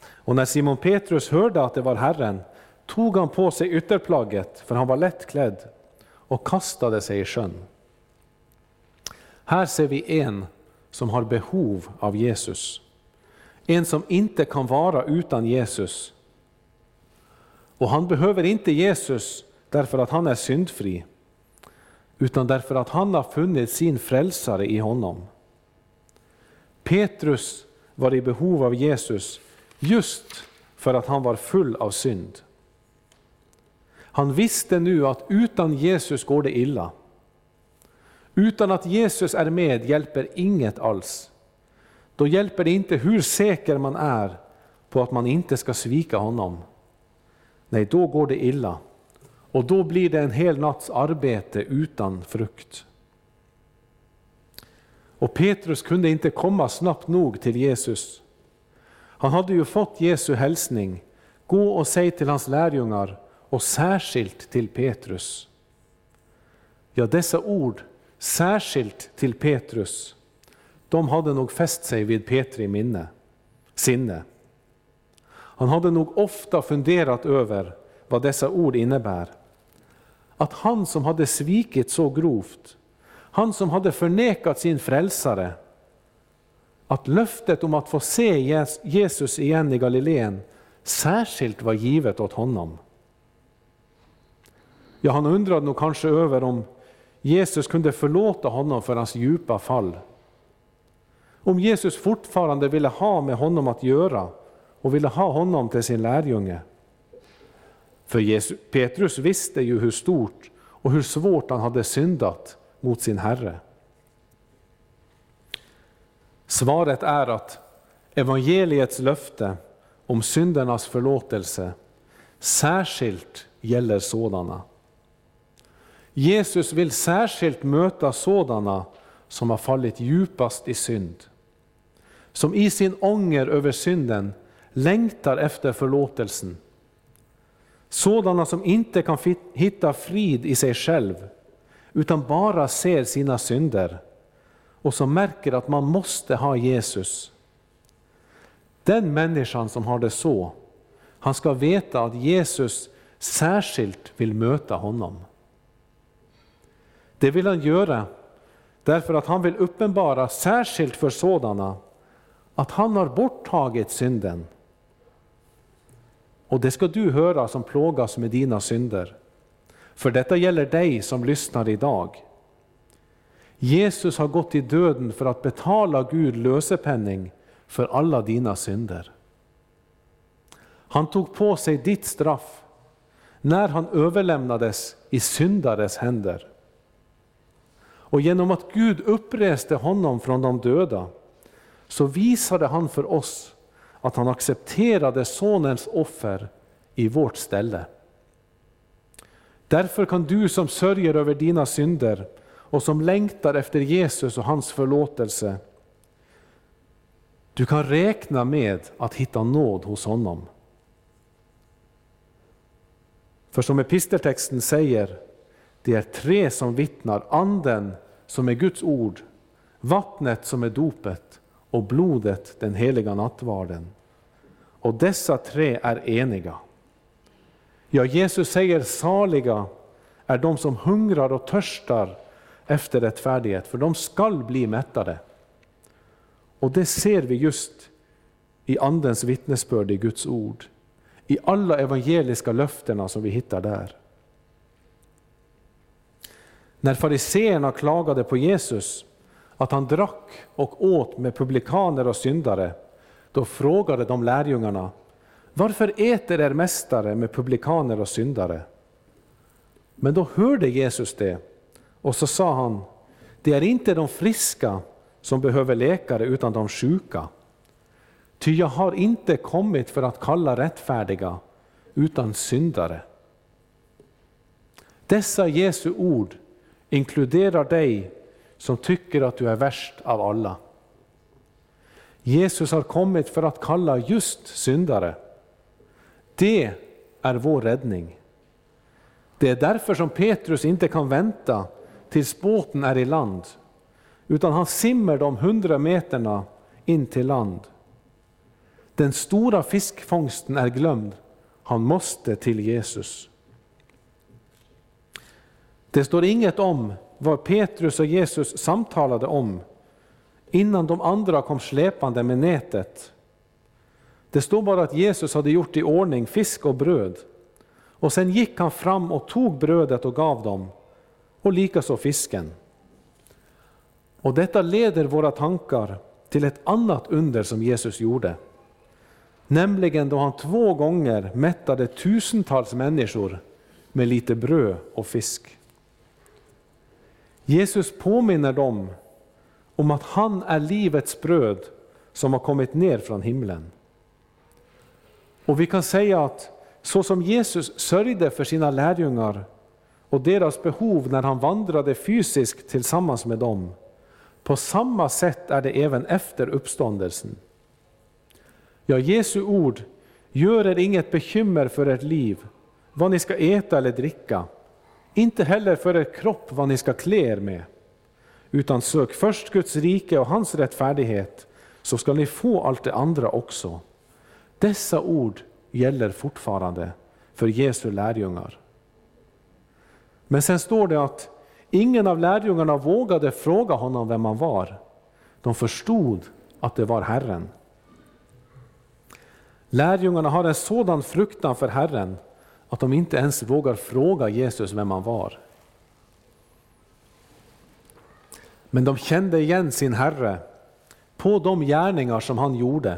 Och när Simon Petrus hörde att det var Herren, tog han på sig ytterplagget, för han var lättklädd, och kastade sig i sjön. Här ser vi en som har behov av Jesus. En som inte kan vara utan Jesus. Och han behöver inte Jesus därför att han är syndfri, utan därför att han har funnit sin frälsare i honom. Petrus var i behov av Jesus just för att han var full av synd. Han visste nu att utan Jesus går det illa. Utan att Jesus är med hjälper inget alls. Då hjälper det inte hur säker man är på att man inte ska svika honom. Nej, då går det illa. Och då blir det en hel natts arbete utan frukt. Och Petrus kunde inte komma snabbt nog till Jesus. Han hade ju fått Jesu hälsning. Gå och säg till hans lärjungar och särskilt till Petrus. Ja, dessa ord, särskilt till Petrus, de hade nog fäst sig vid Petri sinne. Han hade nog ofta funderat över vad dessa ord innebär. Att han som hade svikit så grovt, han som hade förnekat sin frälsare, att löftet om att få se Jesus igen i Galileen särskilt var givet åt honom. Ja, han undrade nog kanske över om Jesus kunde förlåta honom för hans djupa fall. Om Jesus fortfarande ville ha med honom att göra och ville ha honom till sin lärjunge. För Petrus visste ju hur stort och hur svårt han hade syndat mot sin Herre. Svaret är att evangeliets löfte om syndernas förlåtelse särskilt gäller sådana. Jesus vill särskilt möta sådana som har fallit djupast i synd. Som i sin ånger över synden längtar efter förlåtelsen. Sådana som inte kan hitta frid i sig själv, utan bara ser sina synder och som märker att man måste ha Jesus. Den människan som har det så, han ska veta att Jesus särskilt vill möta honom. Det vill han göra därför att han vill uppenbara särskilt för sådana att han har borttagit synden. Och det ska du höra som plågas med dina synder. För detta gäller dig som lyssnar idag. Jesus har gått i döden för att betala Gud lösepenning för alla dina synder. Han tog på sig ditt straff när han överlämnades i syndares händer. Och genom att Gud uppreste honom från de döda, så visade han för oss att han accepterade sonens offer i vårt ställe. Därför kan du som sörjer över dina synder och som längtar efter Jesus och hans förlåtelse, du kan räkna med att hitta nåd hos honom. För som episteltexten säger, det är tre som vittnar: anden som är Guds ord, vattnet som är dopet och blodet, den heliga nattvarden. Och dessa tre är eniga. Ja, Jesus säger: saliga är de som hungrar och törstar efter rättfärdighet, för de skall bli mättade. Och det ser vi just i andens vittnesbörd i Guds ord, i alla evangeliska löfterna som vi hittar där. När fariseerna klagade på Jesus att han drack och åt med publikaner och syndare, då frågade de lärjungarna: varför äter er mästare med publikaner och syndare? Men då hörde Jesus det, och så sa han: det är inte de friska som behöver läkare, utan de sjuka. Ty jag har inte kommit för att kalla rättfärdiga, utan syndare. Dessa Jesu ord inkluderar dig som tycker att du är värst av alla. Jesus har kommit för att kalla just syndare. Det är vår räddning. Det är därför som Petrus inte kan vänta tills båten är i land, utan han simmar de 100 meterna in till land. Den stora fiskfångsten är glömd. Han måste till Jesus. Det står inget om vad Petrus och Jesus samtalade om innan de andra kom släpande med nätet. Det står bara att Jesus hade gjort i ordning fisk och bröd. Och sen gick han fram och tog brödet och gav dem, och likaså fisken. Och detta leder våra tankar till ett annat under som Jesus gjorde. Nämligen då han 2 gånger mättade tusentals människor med lite bröd och fisk. Jesus påminner dem om att han är livets bröd som har kommit ner från himlen. Och vi kan säga att så som Jesus sörjde för sina lärjungar och deras behov när han vandrade fysiskt tillsammans med dem, på samma sätt är det även efter uppståndelsen. Ja, Jesu ord: gör er inget bekymmer för ert liv, vad ni ska äta eller dricka, inte heller för er kropp, vad ni ska klä er med. Utan sök först Guds rike och hans rättfärdighet, så ska ni få allt det andra också. Dessa ord gäller fortfarande för Jesu lärjungar. Men sen står det att ingen av lärjungarna vågade fråga honom vem han var. De förstod att det var Herren. Lärjungarna har en sådan fruktan för Herren att de inte ens vågar fråga Jesus vem han var. Men de kände igen sin Herre på de gärningar som han gjorde.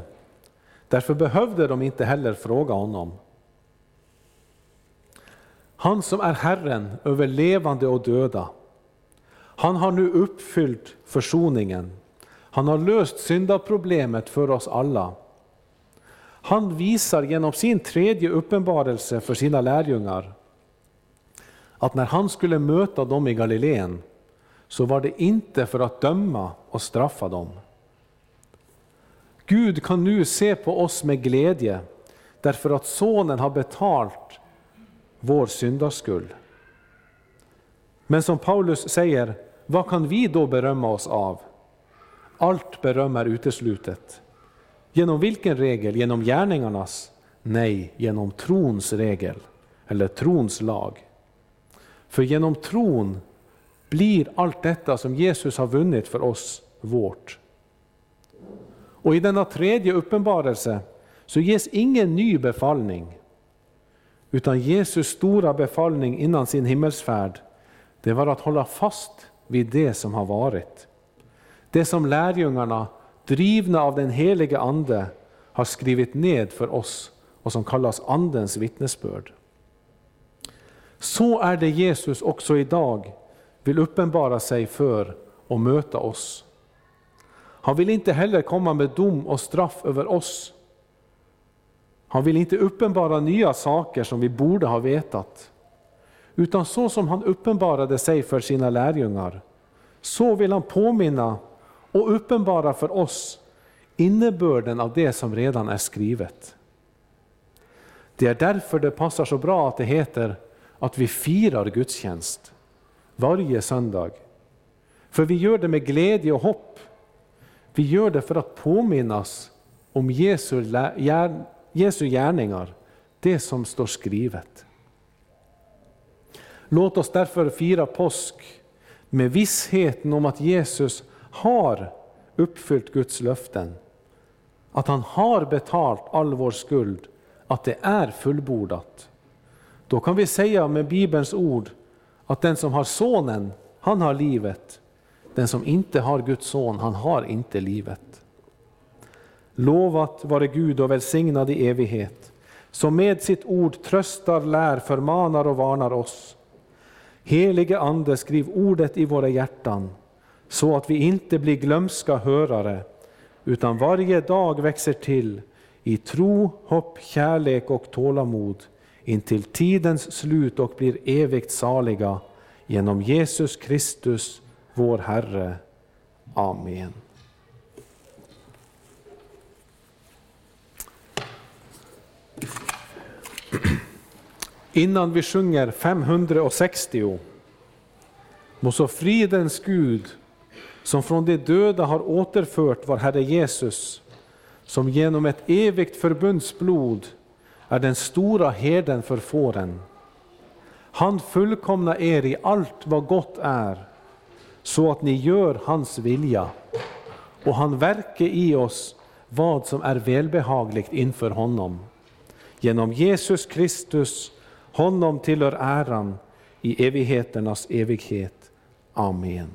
Därför behövde de inte heller fråga honom. Han som är Herren över levande och döda, han har nu uppfyllt försoningen. Han har löst syndaproblemet för oss alla. Han visar genom sin 3:e uppenbarelse för sina lärjungar att när han skulle möta dem i Galileen, så var det inte för att döma och straffa dem. Gud kan nu se på oss med glädje, därför att sonen har betalt vår syndaskuld. Men som Paulus säger: vad kan vi då berömma oss av? Allt beröm är uteslutet. Genom vilken regel? Genom gärningarnas? Nej, genom trons regel, eller trons lag. För genom tron blir allt detta som Jesus har vunnit för oss vårt. Och i denna 3:e uppenbarelse så ges ingen ny befallning, utan Jesus stora befallning innan sin himmelsfärd, det var att hålla fast vid det som har varit. Det som lärjungarna, drivna av den helige ande, har skrivit ned för oss och som kallas andens vittnesbörd. Så är det Jesus också idag vill uppenbara sig för och möta oss. Han vill inte heller komma med dom och straff över oss. Han vill inte uppenbara nya saker som vi borde ha vetat, utan så som han uppenbarade sig för sina lärjungar, så vill han påminna och uppenbara för oss innebörden av det som redan är skrivet. Det är därför det passar så bra att det heter att vi firar gudstjänst varje söndag. För vi gör det med glädje och hopp. Vi gör det för att påminnas om Jesu gärningar, det som står skrivet. Låt oss därför fira påsk med vissheten om att Jesus har uppfyllt Guds löften. Att han har betalt all vår skuld, att det är fullbordat. Då kan vi säga med Bibelns ord att den som har sonen, han har livet. Den som inte har Guds son, han har inte livet. Lovat vare Gud och välsignad i evighet, som med sitt ord tröstar, lär, förmanar och varnar oss. Helige Ande, skriv ordet i våra hjärtan, så att vi inte blir glömska hörare, utan varje dag växer till i tro, hopp, kärlek och tålamod, intill tidens slut och blir evigt saliga genom Jesus Kristus, vår Herre. Amen. Innan vi sjunger 560, må så fridens Gud, som från de döda har återfört vår Herre Jesus, som genom ett evigt förbundsblod är den stora herden för fåren. Han fullkomna er i allt vad gott är, så att ni gör hans vilja, och han verkar i oss vad som är välbehagligt inför honom. Genom Jesus Kristus, honom tillhör äran i evigheternas evighet. Amen.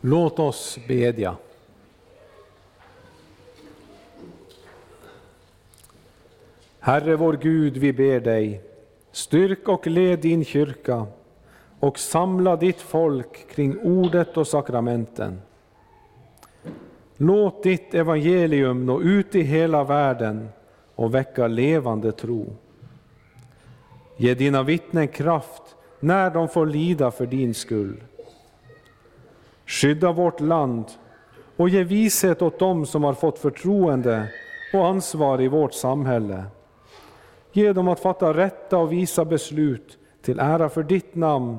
Låt oss bedja. Herre vår Gud, vi ber dig, styrk och led din kyrka och samla ditt folk kring ordet och sakramenten. Låt ditt evangelium nå ut i hela världen och väcka levande tro. Ge dina vittnen kraft när de får lida för din skull. Skydda vårt land och ge vishet åt dem som har fått förtroende och ansvar i vårt samhälle. Ge dem att fatta rätta och visa beslut till ära för ditt namn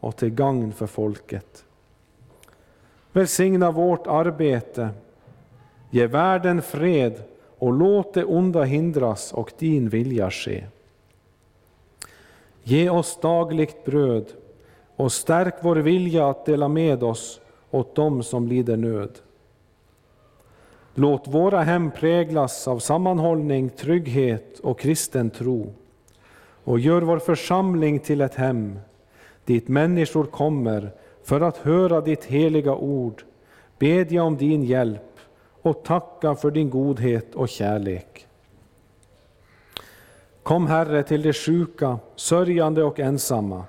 och till gagn för folket. Välsigna vårt arbete. Ge världen fred och låt det onda hindras och din vilja ske. Ge oss dagligt bröd och stärk vår vilja att dela med oss åt dem som lider nöd. Låt våra hem präglas av sammanhållning, trygghet och kristen tro. Och gör vår församling till ett hem dit människor kommer för att höra ditt heliga ord, bedja om din hjälp och tacka för din godhet och kärlek. Kom, Herre, till de sjuka, sörjande och ensamma.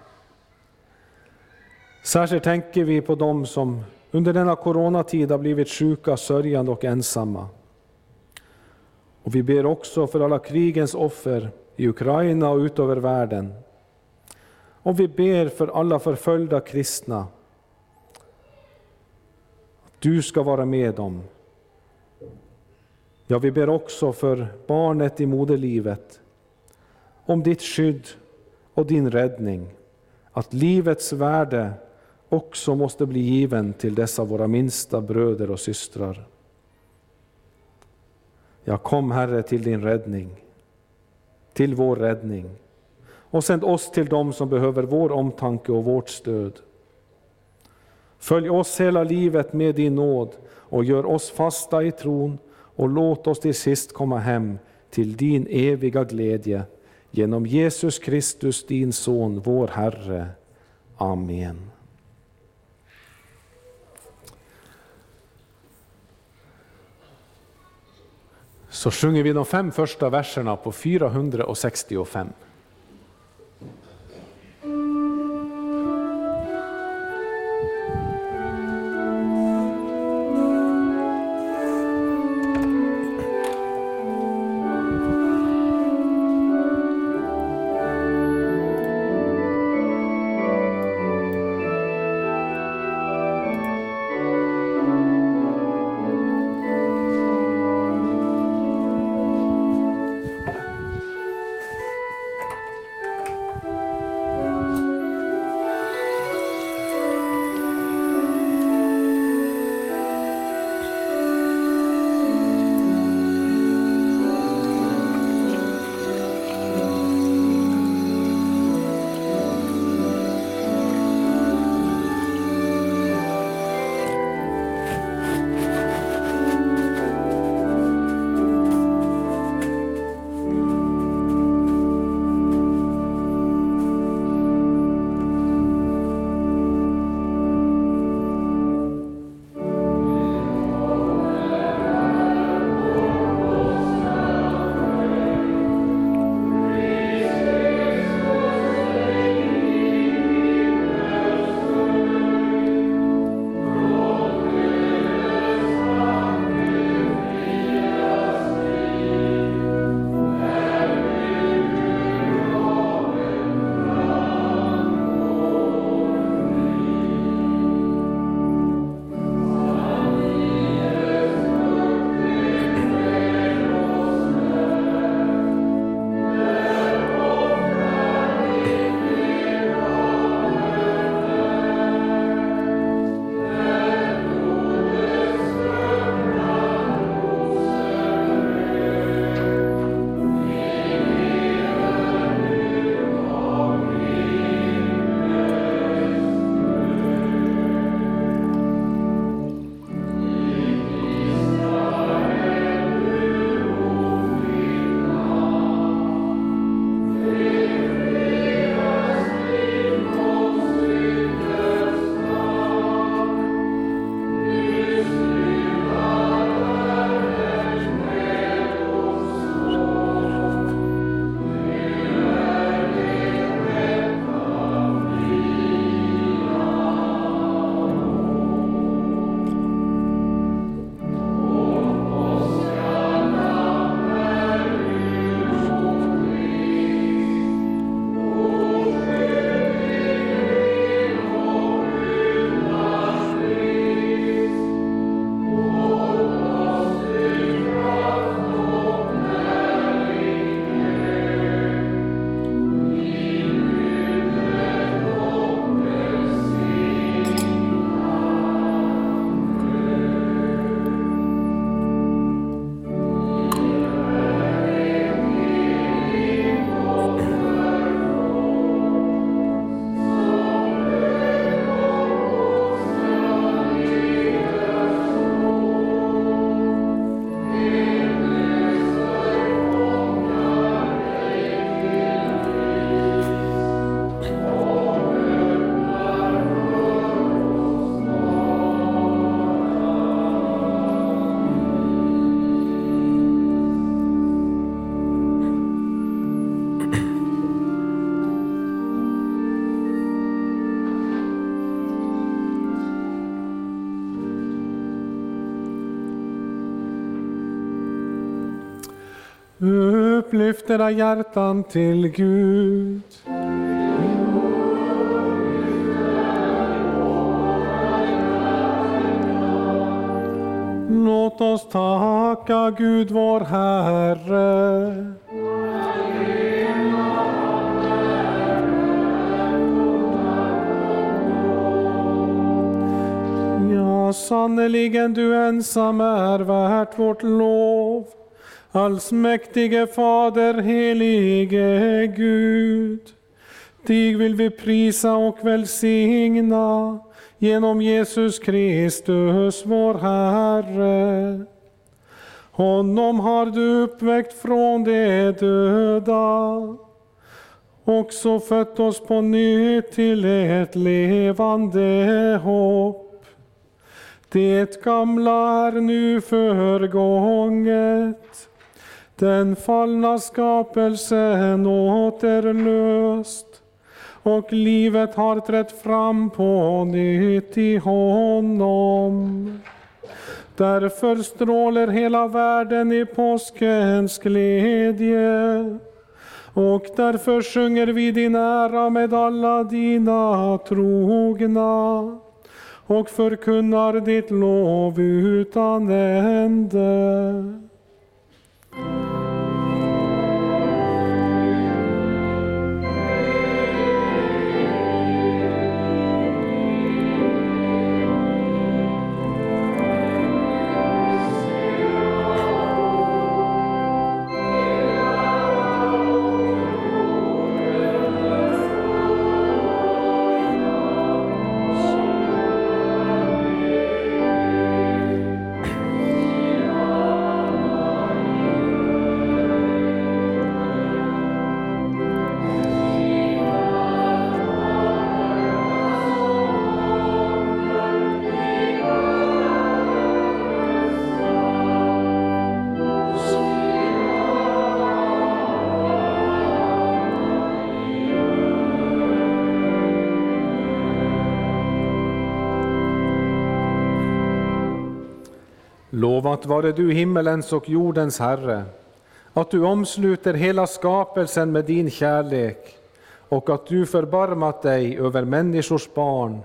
Särskilt tänker vi på dem som under denna coronatid har blivit sjuka, sörjande och ensamma. Och vi ber också för alla krigens offer i Ukraina och utöver världen. Och vi ber för alla förföljda kristna. Du ska vara med dem. Ja, vi ber också för barnet i moderlivet. Om ditt skydd och din räddning. Att livets värde också måste bli given till dessa våra minsta bröder och systrar. Ja, kom, Herre, till din räddning, till vår räddning. Och sänd oss till dem som behöver vår omtanke och vårt stöd. Följ oss hela livet med din nåd och gör oss fasta i tron och låt oss till sist komma hem till din eviga glädje. Genom Jesus Kristus, din son, vår Herre. Amen. Så sjunger vi de 5 första verserna på 465. Upplyft era hjärtan till Gud. Låt oss tacka Gud vår Herre. Ja, sannerligen du ensam är värd vårt lov, allsmäktige Fader, helige Gud. Dig vill vi prisa och välsigna genom Jesus Kristus vår Herre. Honom har du uppväckt från de döda och så fött oss på nytt till ett levande hopp. Det gamla är nu förgånget, den fallna skapelsen återlöst, och livet har trätt fram på nytt i honom. Därför strålar hela världen i påskens glädje, och därför sjunger vi din ära med alla dina trogna och förkunnar ditt lov utan ände. Lovat vare du himmelens och jordens Herre, att du omsluter hela skapelsen med din kärlek och att du förbarmat dig över människors barn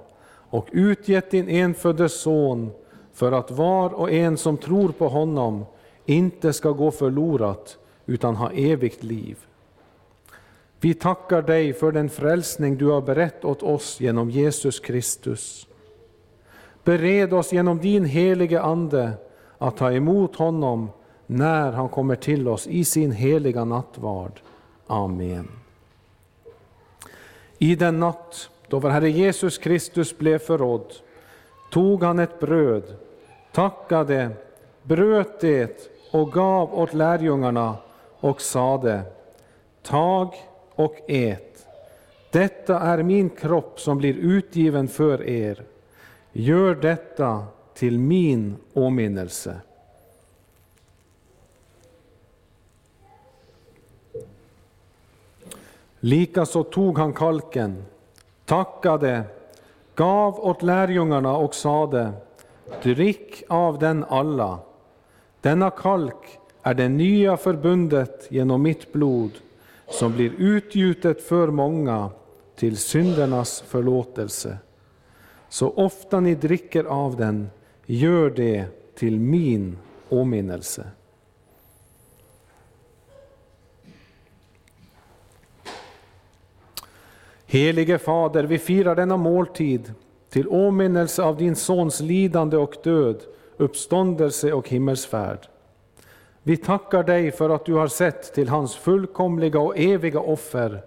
och utgett din enfödde son för att var och en som tror på honom inte ska gå förlorat utan ha evigt liv. Vi tackar dig för den frälsning du har berett åt oss genom Jesus Kristus. Bered oss genom din helige ande att ta emot honom när han kommer till oss i sin heliga nattvard. Amen. I den natt då vår Herre Jesus Kristus blev förrådd, tog han ett bröd, tackade, bröt det och gav åt lärjungarna och sade: Tag och ät, detta är min kropp som blir utgiven för er. Gör detta till min åminnelse. Likaså tog han kalken, tackade, gav åt lärjungarna och sade: Drick av den alla. Denna kalk är det nya förbundet genom mitt blod som blir utgjutet för många till syndernas förlåtelse. Så ofta ni dricker av den, gör det till min åminnelse. Helige Fader, vi firar denna måltid till åminnelse av din sons lidande och död, uppståndelse och himmelsfärd. Vi tackar dig för att du har sett till hans fullkomliga och eviga offer,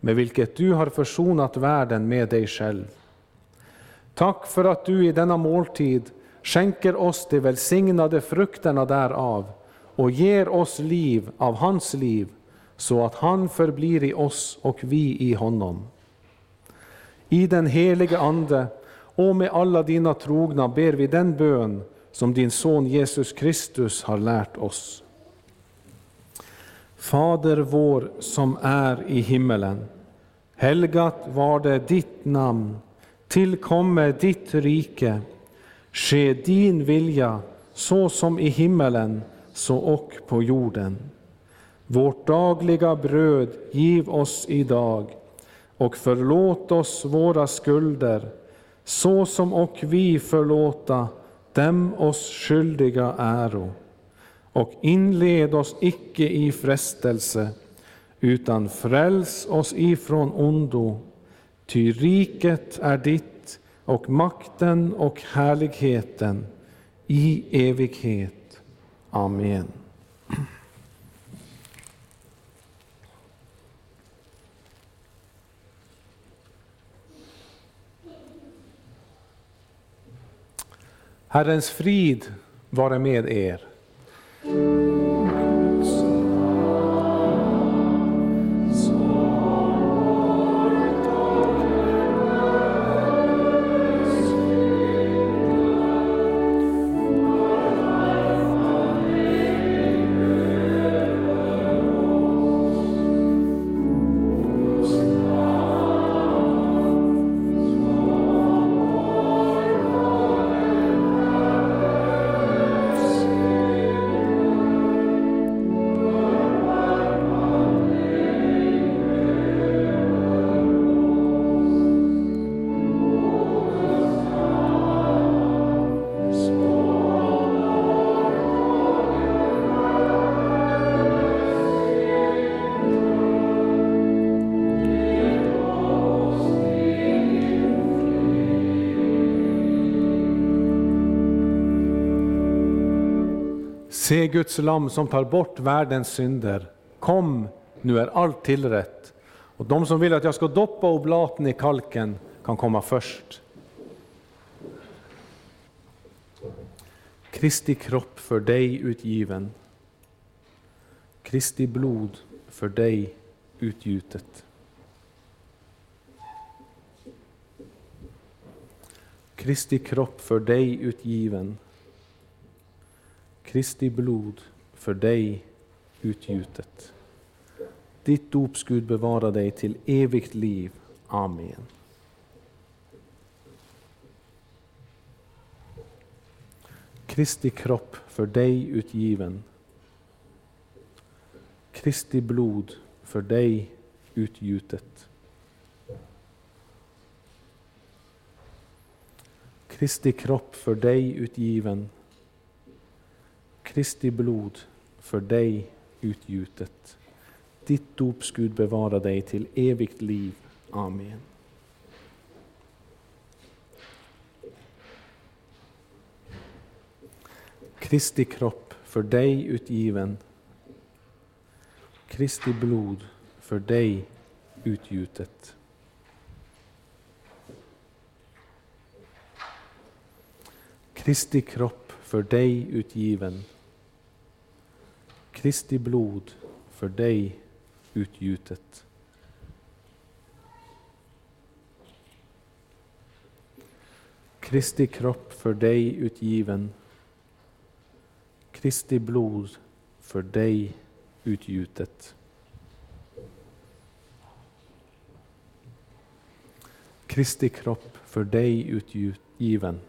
med vilket du har försonat världen med dig själv. Tack för att du i denna måltid skänker oss de välsignade frukterna därav och ger oss liv av hans liv, så att han förblir i oss och vi i honom. I den helige ande och med alla dina trogna ber vi den bön som din son Jesus Kristus har lärt oss. Fader vår som är i himmelen, helgat var det ditt namn. Tillkomme ditt rike, ske din vilja så som i himmelen så och på jorden. Vårt dagliga bröd giv oss idag, och förlåt oss våra skulder, så som och vi förlåta dem oss skyldiga äro. Och inled oss icke i frestelse, utan fräls oss ifrån ondo. Ty riket är ditt, och makten och härligheten i evighet. Amen. Herrens frid vare med er. Se Guds lam som tar bort världens synder. Kom, nu är allt tillrätt. Och de som vill att jag ska doppa oblaten i kalken kan komma först. Kristi kropp för dig utgiven. Kristi blod för dig utgjutet. Kristi kropp för dig utgiven. Kristi blod för dig utgjutet. Ditt dops Gud bevara dig till evigt liv. Amen. Kristi kropp för dig utgiven. Kristi blod för dig utgjutet. Kristi kropp för dig utgiven. Kristi blod för dig utgjutet. Ditt dops Gud bevara dig till evigt liv. Amen. Kristi kropp för dig utgiven. Kristi blod för dig utgjutet. Kristi kropp för dig utgiven. Kristi blod för dig utgjutet. Kristi kropp för dig utgiven. Kristi blod för dig utgjutet. Kristi kropp för dig utgiven.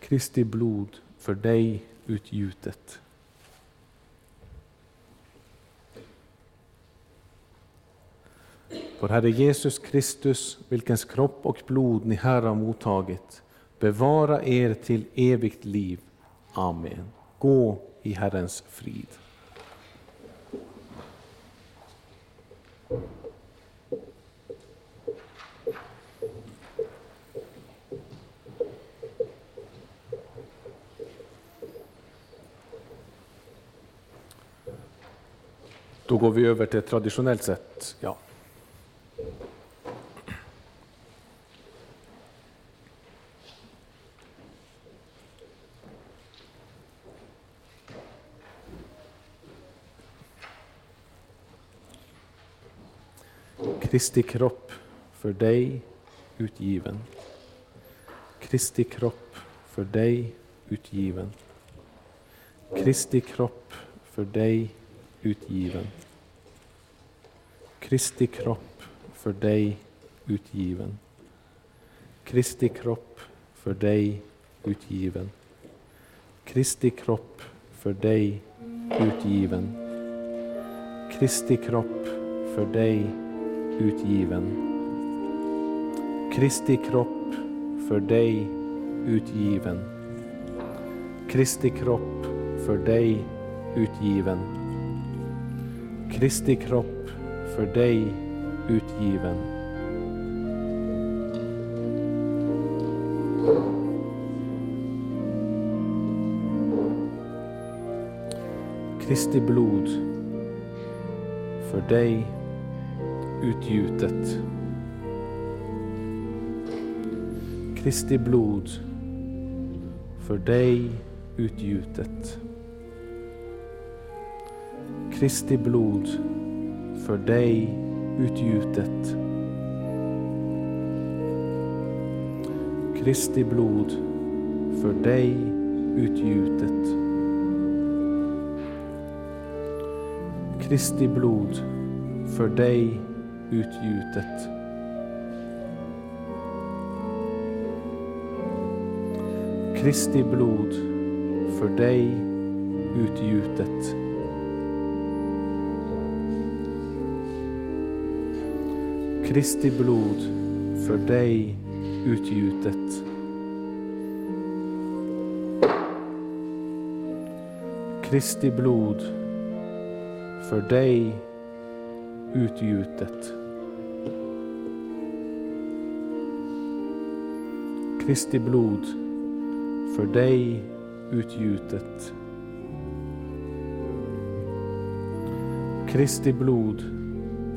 Kristi blod för dig utgjutet. Vår Herre Jesus Kristus, vilkens kropp och blod ni här har mottagit, bevara er till evigt liv. Amen. Gå i Herrens frid. Då går vi över till traditionellt sätt. Ja. Kristi kropp för dig utgiven. Kristi kropp för dig utgiven. Kristi kropp för dig utgiven. Kristi kropp för dig utgiven. Kristi kropp för dig utgiven. Kristi kropp för dig utgiven. Kristi kropp för dig utgiven. Kristi kropp för dig utgiven. Kristi kropp för dig utgiven. Kristi kropp för dig utgiven. Kristi blod för dig utgjutet. Kristi blod för dig utgjutet. Kristi blod för dig utgjutet. Kristi blod för dig utgjutet. Kristi blod för dig utgjutet. Kristi blod för dig utgjutet. Kristi blod för dig utgjutet. Kristi blod för dig utgjutet. Kristi blod för dig utgjutet. Kristi blod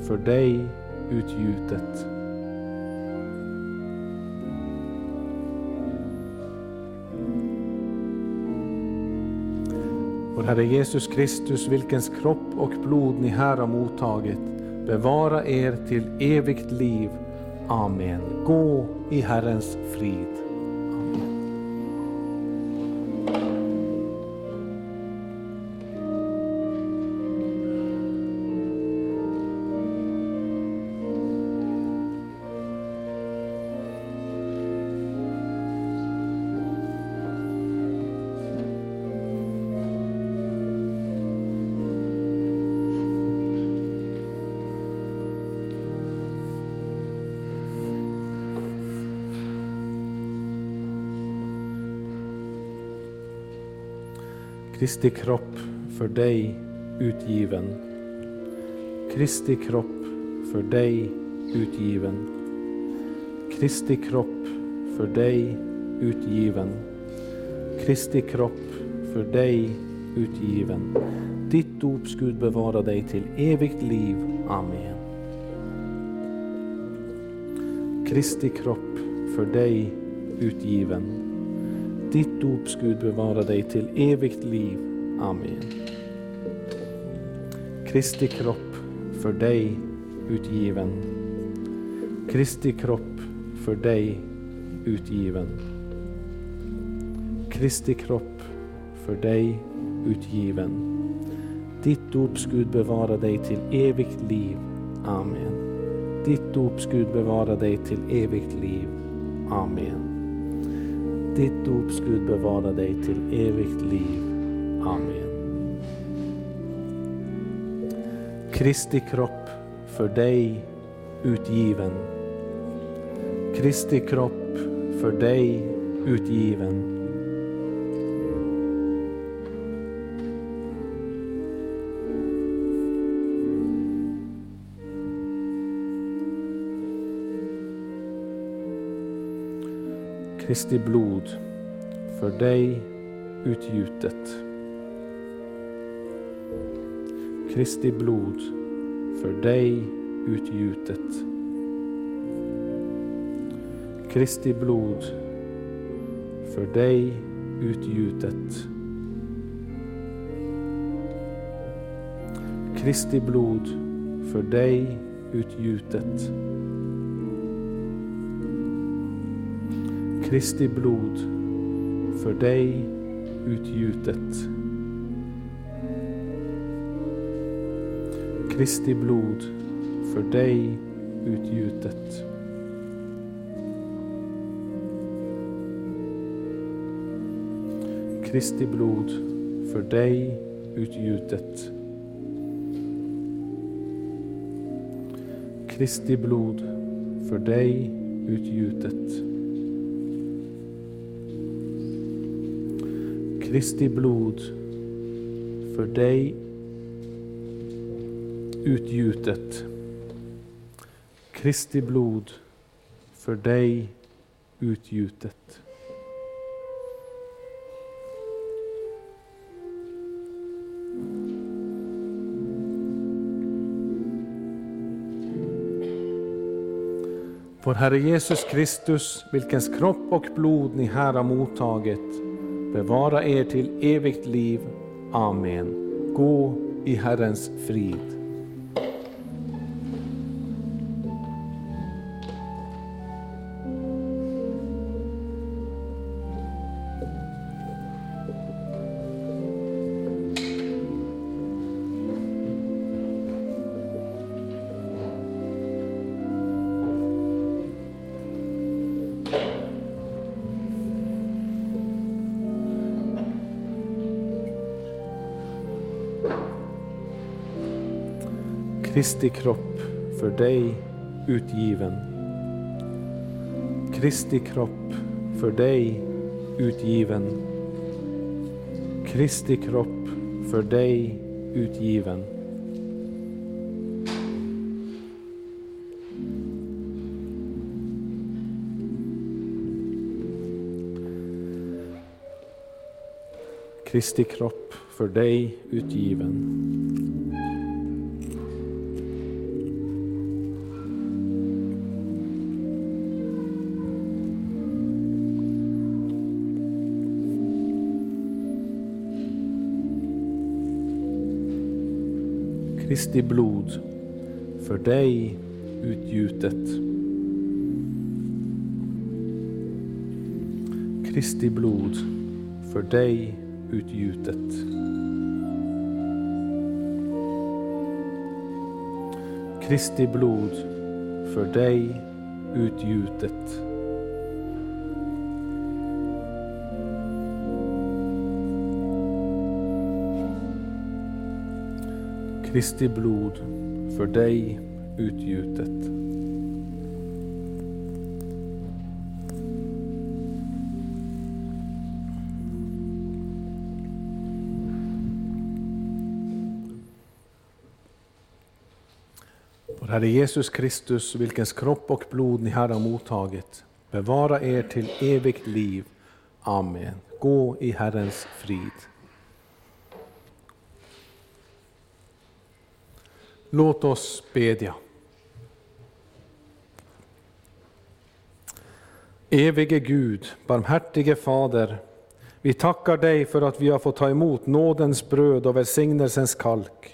för dig utgjutet. Vår Herre Jesus Kristus, vilkens kropp och blod ni här har mottagit, bevara er till evigt liv. Amen. Gå i Herrens frid. Kristi kropp för dig utgiven. Kristi kropp för dig utgiven. Kristi kropp för dig utgiven. Kristi kropp för dig utgiven. Ditt dops Gud bevara dig till evigt liv. Amen. Kristi kropp för dig utgiven. Ditt dops Gud bevara dig till evigt liv. Amen. Kristi kropp för dig utgiven. Kristi kropp för dig utgiven. Kristi kropp för dig utgiven. Ditt dops Gud bevara dig till evigt liv. Amen. Ditt dops Gud bevara dig till evigt liv. Amen. Ditt dops Gud bevara dig till evigt liv. Amen. Kristi kropp för dig utgiven. Kristi kropp för dig utgiven. Kristi blod för dig utgjutet. Kristi blod för dig utgjutet. Kristi blod för dig utgjutet. Kristi blod för dig utgjutet. Kristi blod för dig utgjutet. Kristi blod för dig utgjutet. Kristi blod för dig utgjutet. Kristi blod för dig utgjutet. Kristi blod för dig utgjutet. Kristi blod för dig utgjutet. Vår Herre Jesus Kristus, vilkens kropp och blod ni här har mottagit, bevara er till evigt liv. Amen. Gå i Herrens frid. Kristi kropp för dig utgiven. Kristi kropp för dig utgiven. Kristi kropp för dig utgiven. Kristi kropp för dig utgiven. Kristi blod för dig utgjutet. Kristi blod för dig utgjutet. Kristi blod för dig utgjutet. Kristi blod för dig utgjutet. Vår Herre Jesus Kristus, vilkens kropp och blod ni här har mottagit, bevara er till evigt liv. Amen. Gå i Herrens frid. Låt oss bedja. Evige Gud, barmhärtige Fader, vi tackar dig för att vi har fått ta emot nådens bröd och välsignelsens kalk.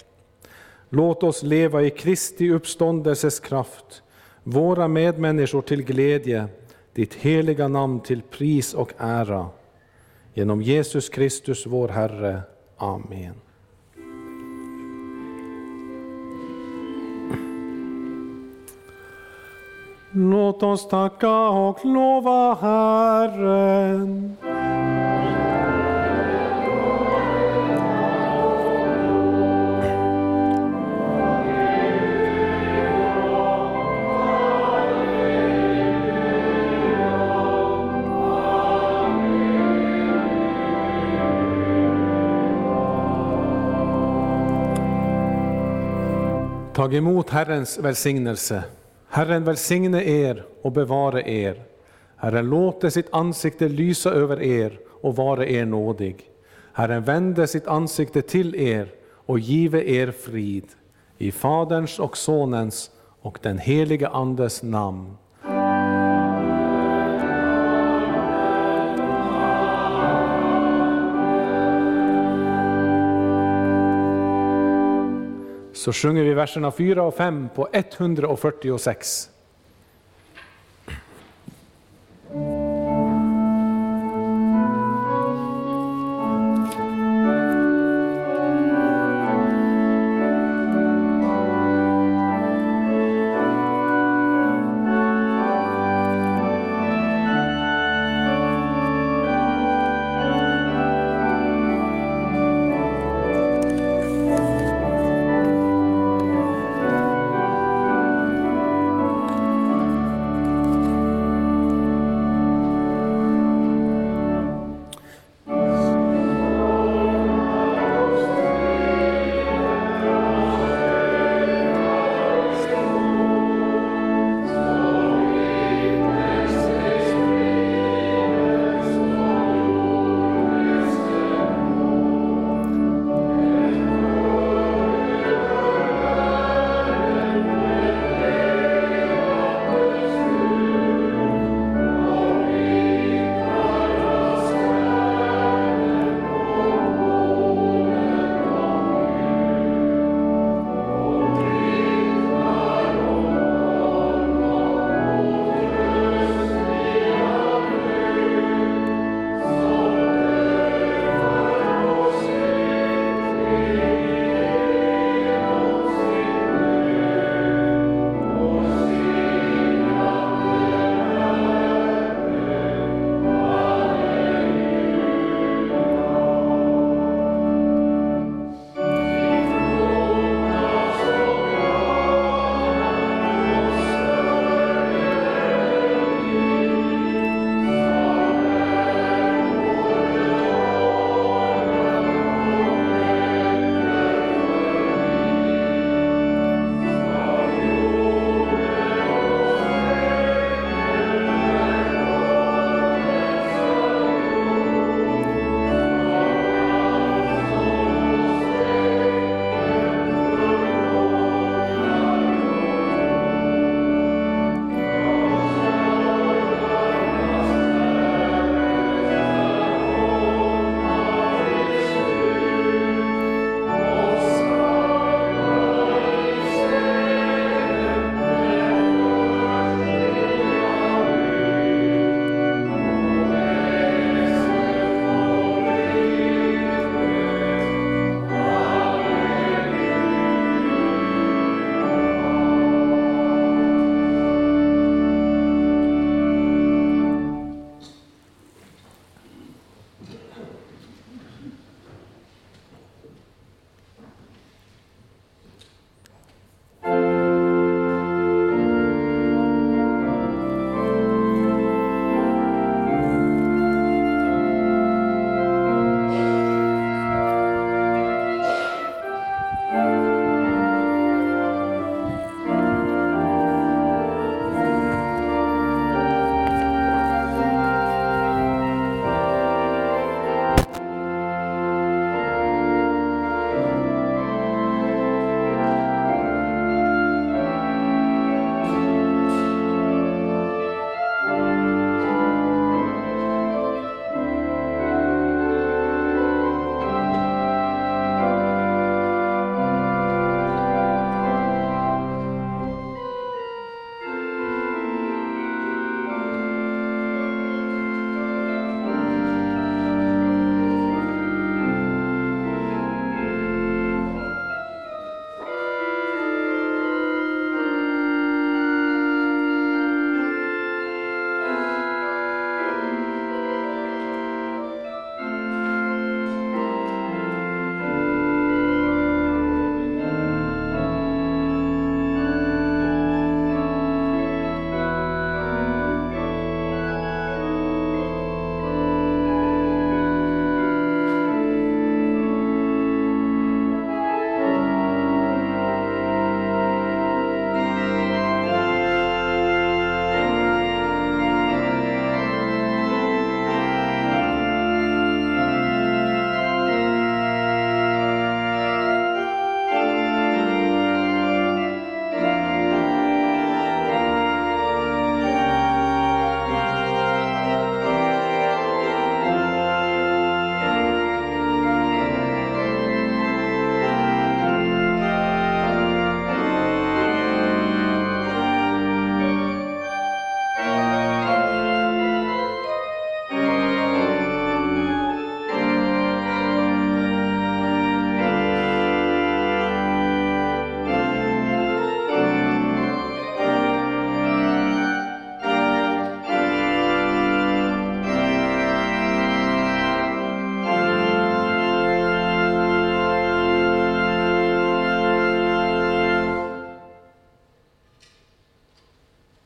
Låt oss leva i Kristi uppståndelses kraft, våra medmänniskor till glädje, ditt heliga namn till pris och ära. Genom Jesus Kristus vår Herre. Amen. Låt oss tacka och lova Herren. Tag emot Herrens välsignelse. Herren välsigne er och bevare er. Herren låter sitt ansikte lysa över er och vara er nådig. Herren vände sitt ansikte till er och give er frid. I Faderns och Sonens och den helige Andes namn. Så sjunger vi verserna 4 och 5 på 146.